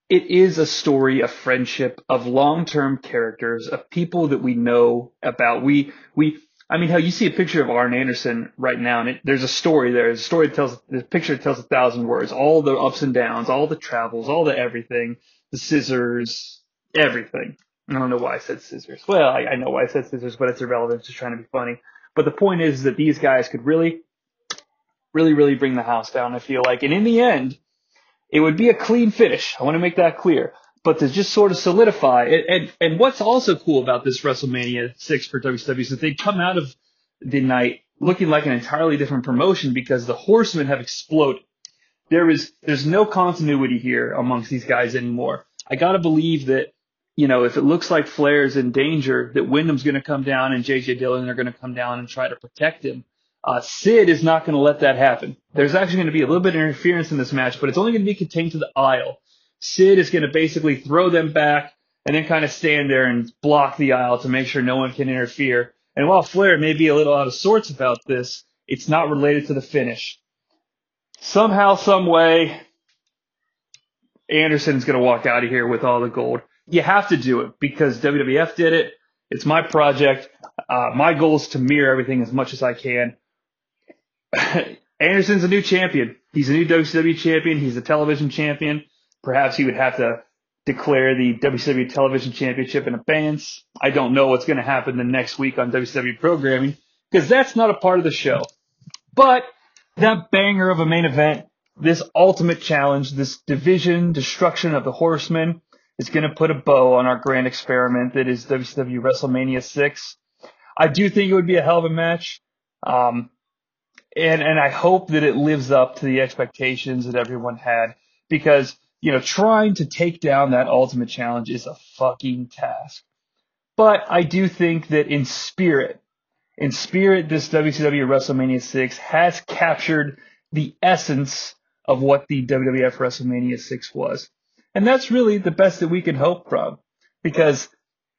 it is a story of friendship, of long-term characters, of people that we know about. We we. I mean, how you see a picture of Arn Anderson right now, and it, there's a story there. There's a story that tells, the picture tells a thousand words. All the ups and downs, all the travels, all the everything, the scissors, everything. I don't know why I said scissors. Well, I, I know why I said scissors, but it's irrelevant. It's just trying to be funny. But the point is that these guys could really, really, really bring the house down, I feel like. And in the end, it would be a clean finish. I want to make that clear. But to just sort of solidify it. And, and what's also cool about this WrestleMania six for W C W is that they come out of the night looking like an entirely different promotion because the Horsemen have exploded. There is, there's no continuity here amongst these guys anymore. I got to believe that, you know, if it looks like Flair's in danger, that Wyndham's going to come down and J J Dillon are going to come down and try to protect him. Uh, Sid is not going to let that happen. There's actually going to be a little bit of interference in this match, but it's only going to be contained to the aisle. Sid is going to basically throw them back and then kind of stand there and block the aisle to make sure no one can interfere. And while Flair may be a little out of sorts about this, it's not related to the finish. Somehow, some way, Anderson's going to walk out of here with all the gold. You have to do it because W W F did it. It's my project. Uh, my goal is to mirror everything as much as I can. Anderson's a new champion. He's a new W C W champion. He's a television champion. Perhaps he would have to declare the W C W Television Championship in abeyance. I don't know what's going to happen the next week on W C W programming because that's not a part of the show. But that banger of a main event, this ultimate challenge, this division, destruction of the Horsemen is going to put a bow on our grand experiment that is W C W WrestleMania six. I do think it would be a hell of a match. Um, and, and I hope that it lives up to the expectations that everyone had because you know, trying to take down that ultimate challenge is a fucking task. But I do think that in spirit, in spirit, this W C W WrestleMania six has captured the essence of what the W W F WrestleMania six was. And that's really the best that we can hope from. Because,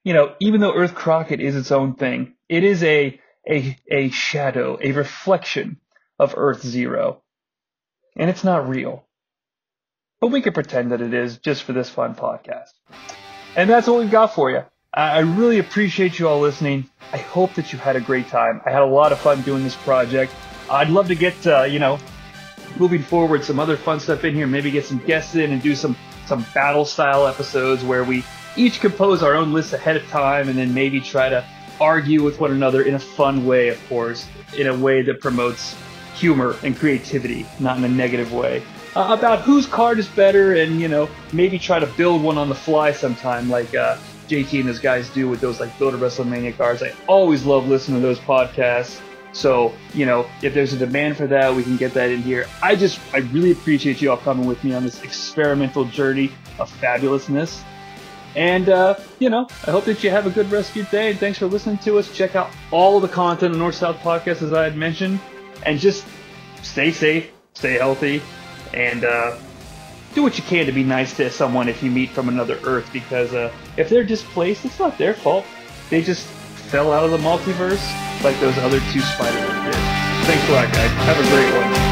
you know, even though Earth Crockett is its own thing, it is a, a, a shadow, a reflection of Earth Zero. And it's not real. But we could pretend that it is just for this fun podcast. And that's what we've got for you. I really appreciate you all listening. I hope that you had a great time. I had a lot of fun doing this project. I'd love to get, uh, you know, moving forward, some other fun stuff in here. Maybe get some guests in and do some, some battle-style episodes where we each compose our own list ahead of time and then maybe try to argue with one another in a fun way, of course, in a way that promotes humor and creativity, not in a negative way. Uh, about whose card is better and, you know, maybe try to build one on the fly sometime like uh, J T and those guys do with those, like, Build a WrestleMania cards. I always love listening to those podcasts. So, you know, if there's a demand for that, we can get that in here. I just, I really appreciate you all coming with me on this experimental journey of fabulousness. And, uh, you know, I hope that you have a good rest of your day. And thanks for listening to us. Check out all of the content on North South Podcast, as I had mentioned. And just stay safe, stay healthy. And uh, do what you can to be nice to someone if you meet from another Earth, because uh, if they're displaced, it's not their fault. They just fell out of the multiverse like those other two Spider-Men did. Thanks a lot, guys. Have a great one.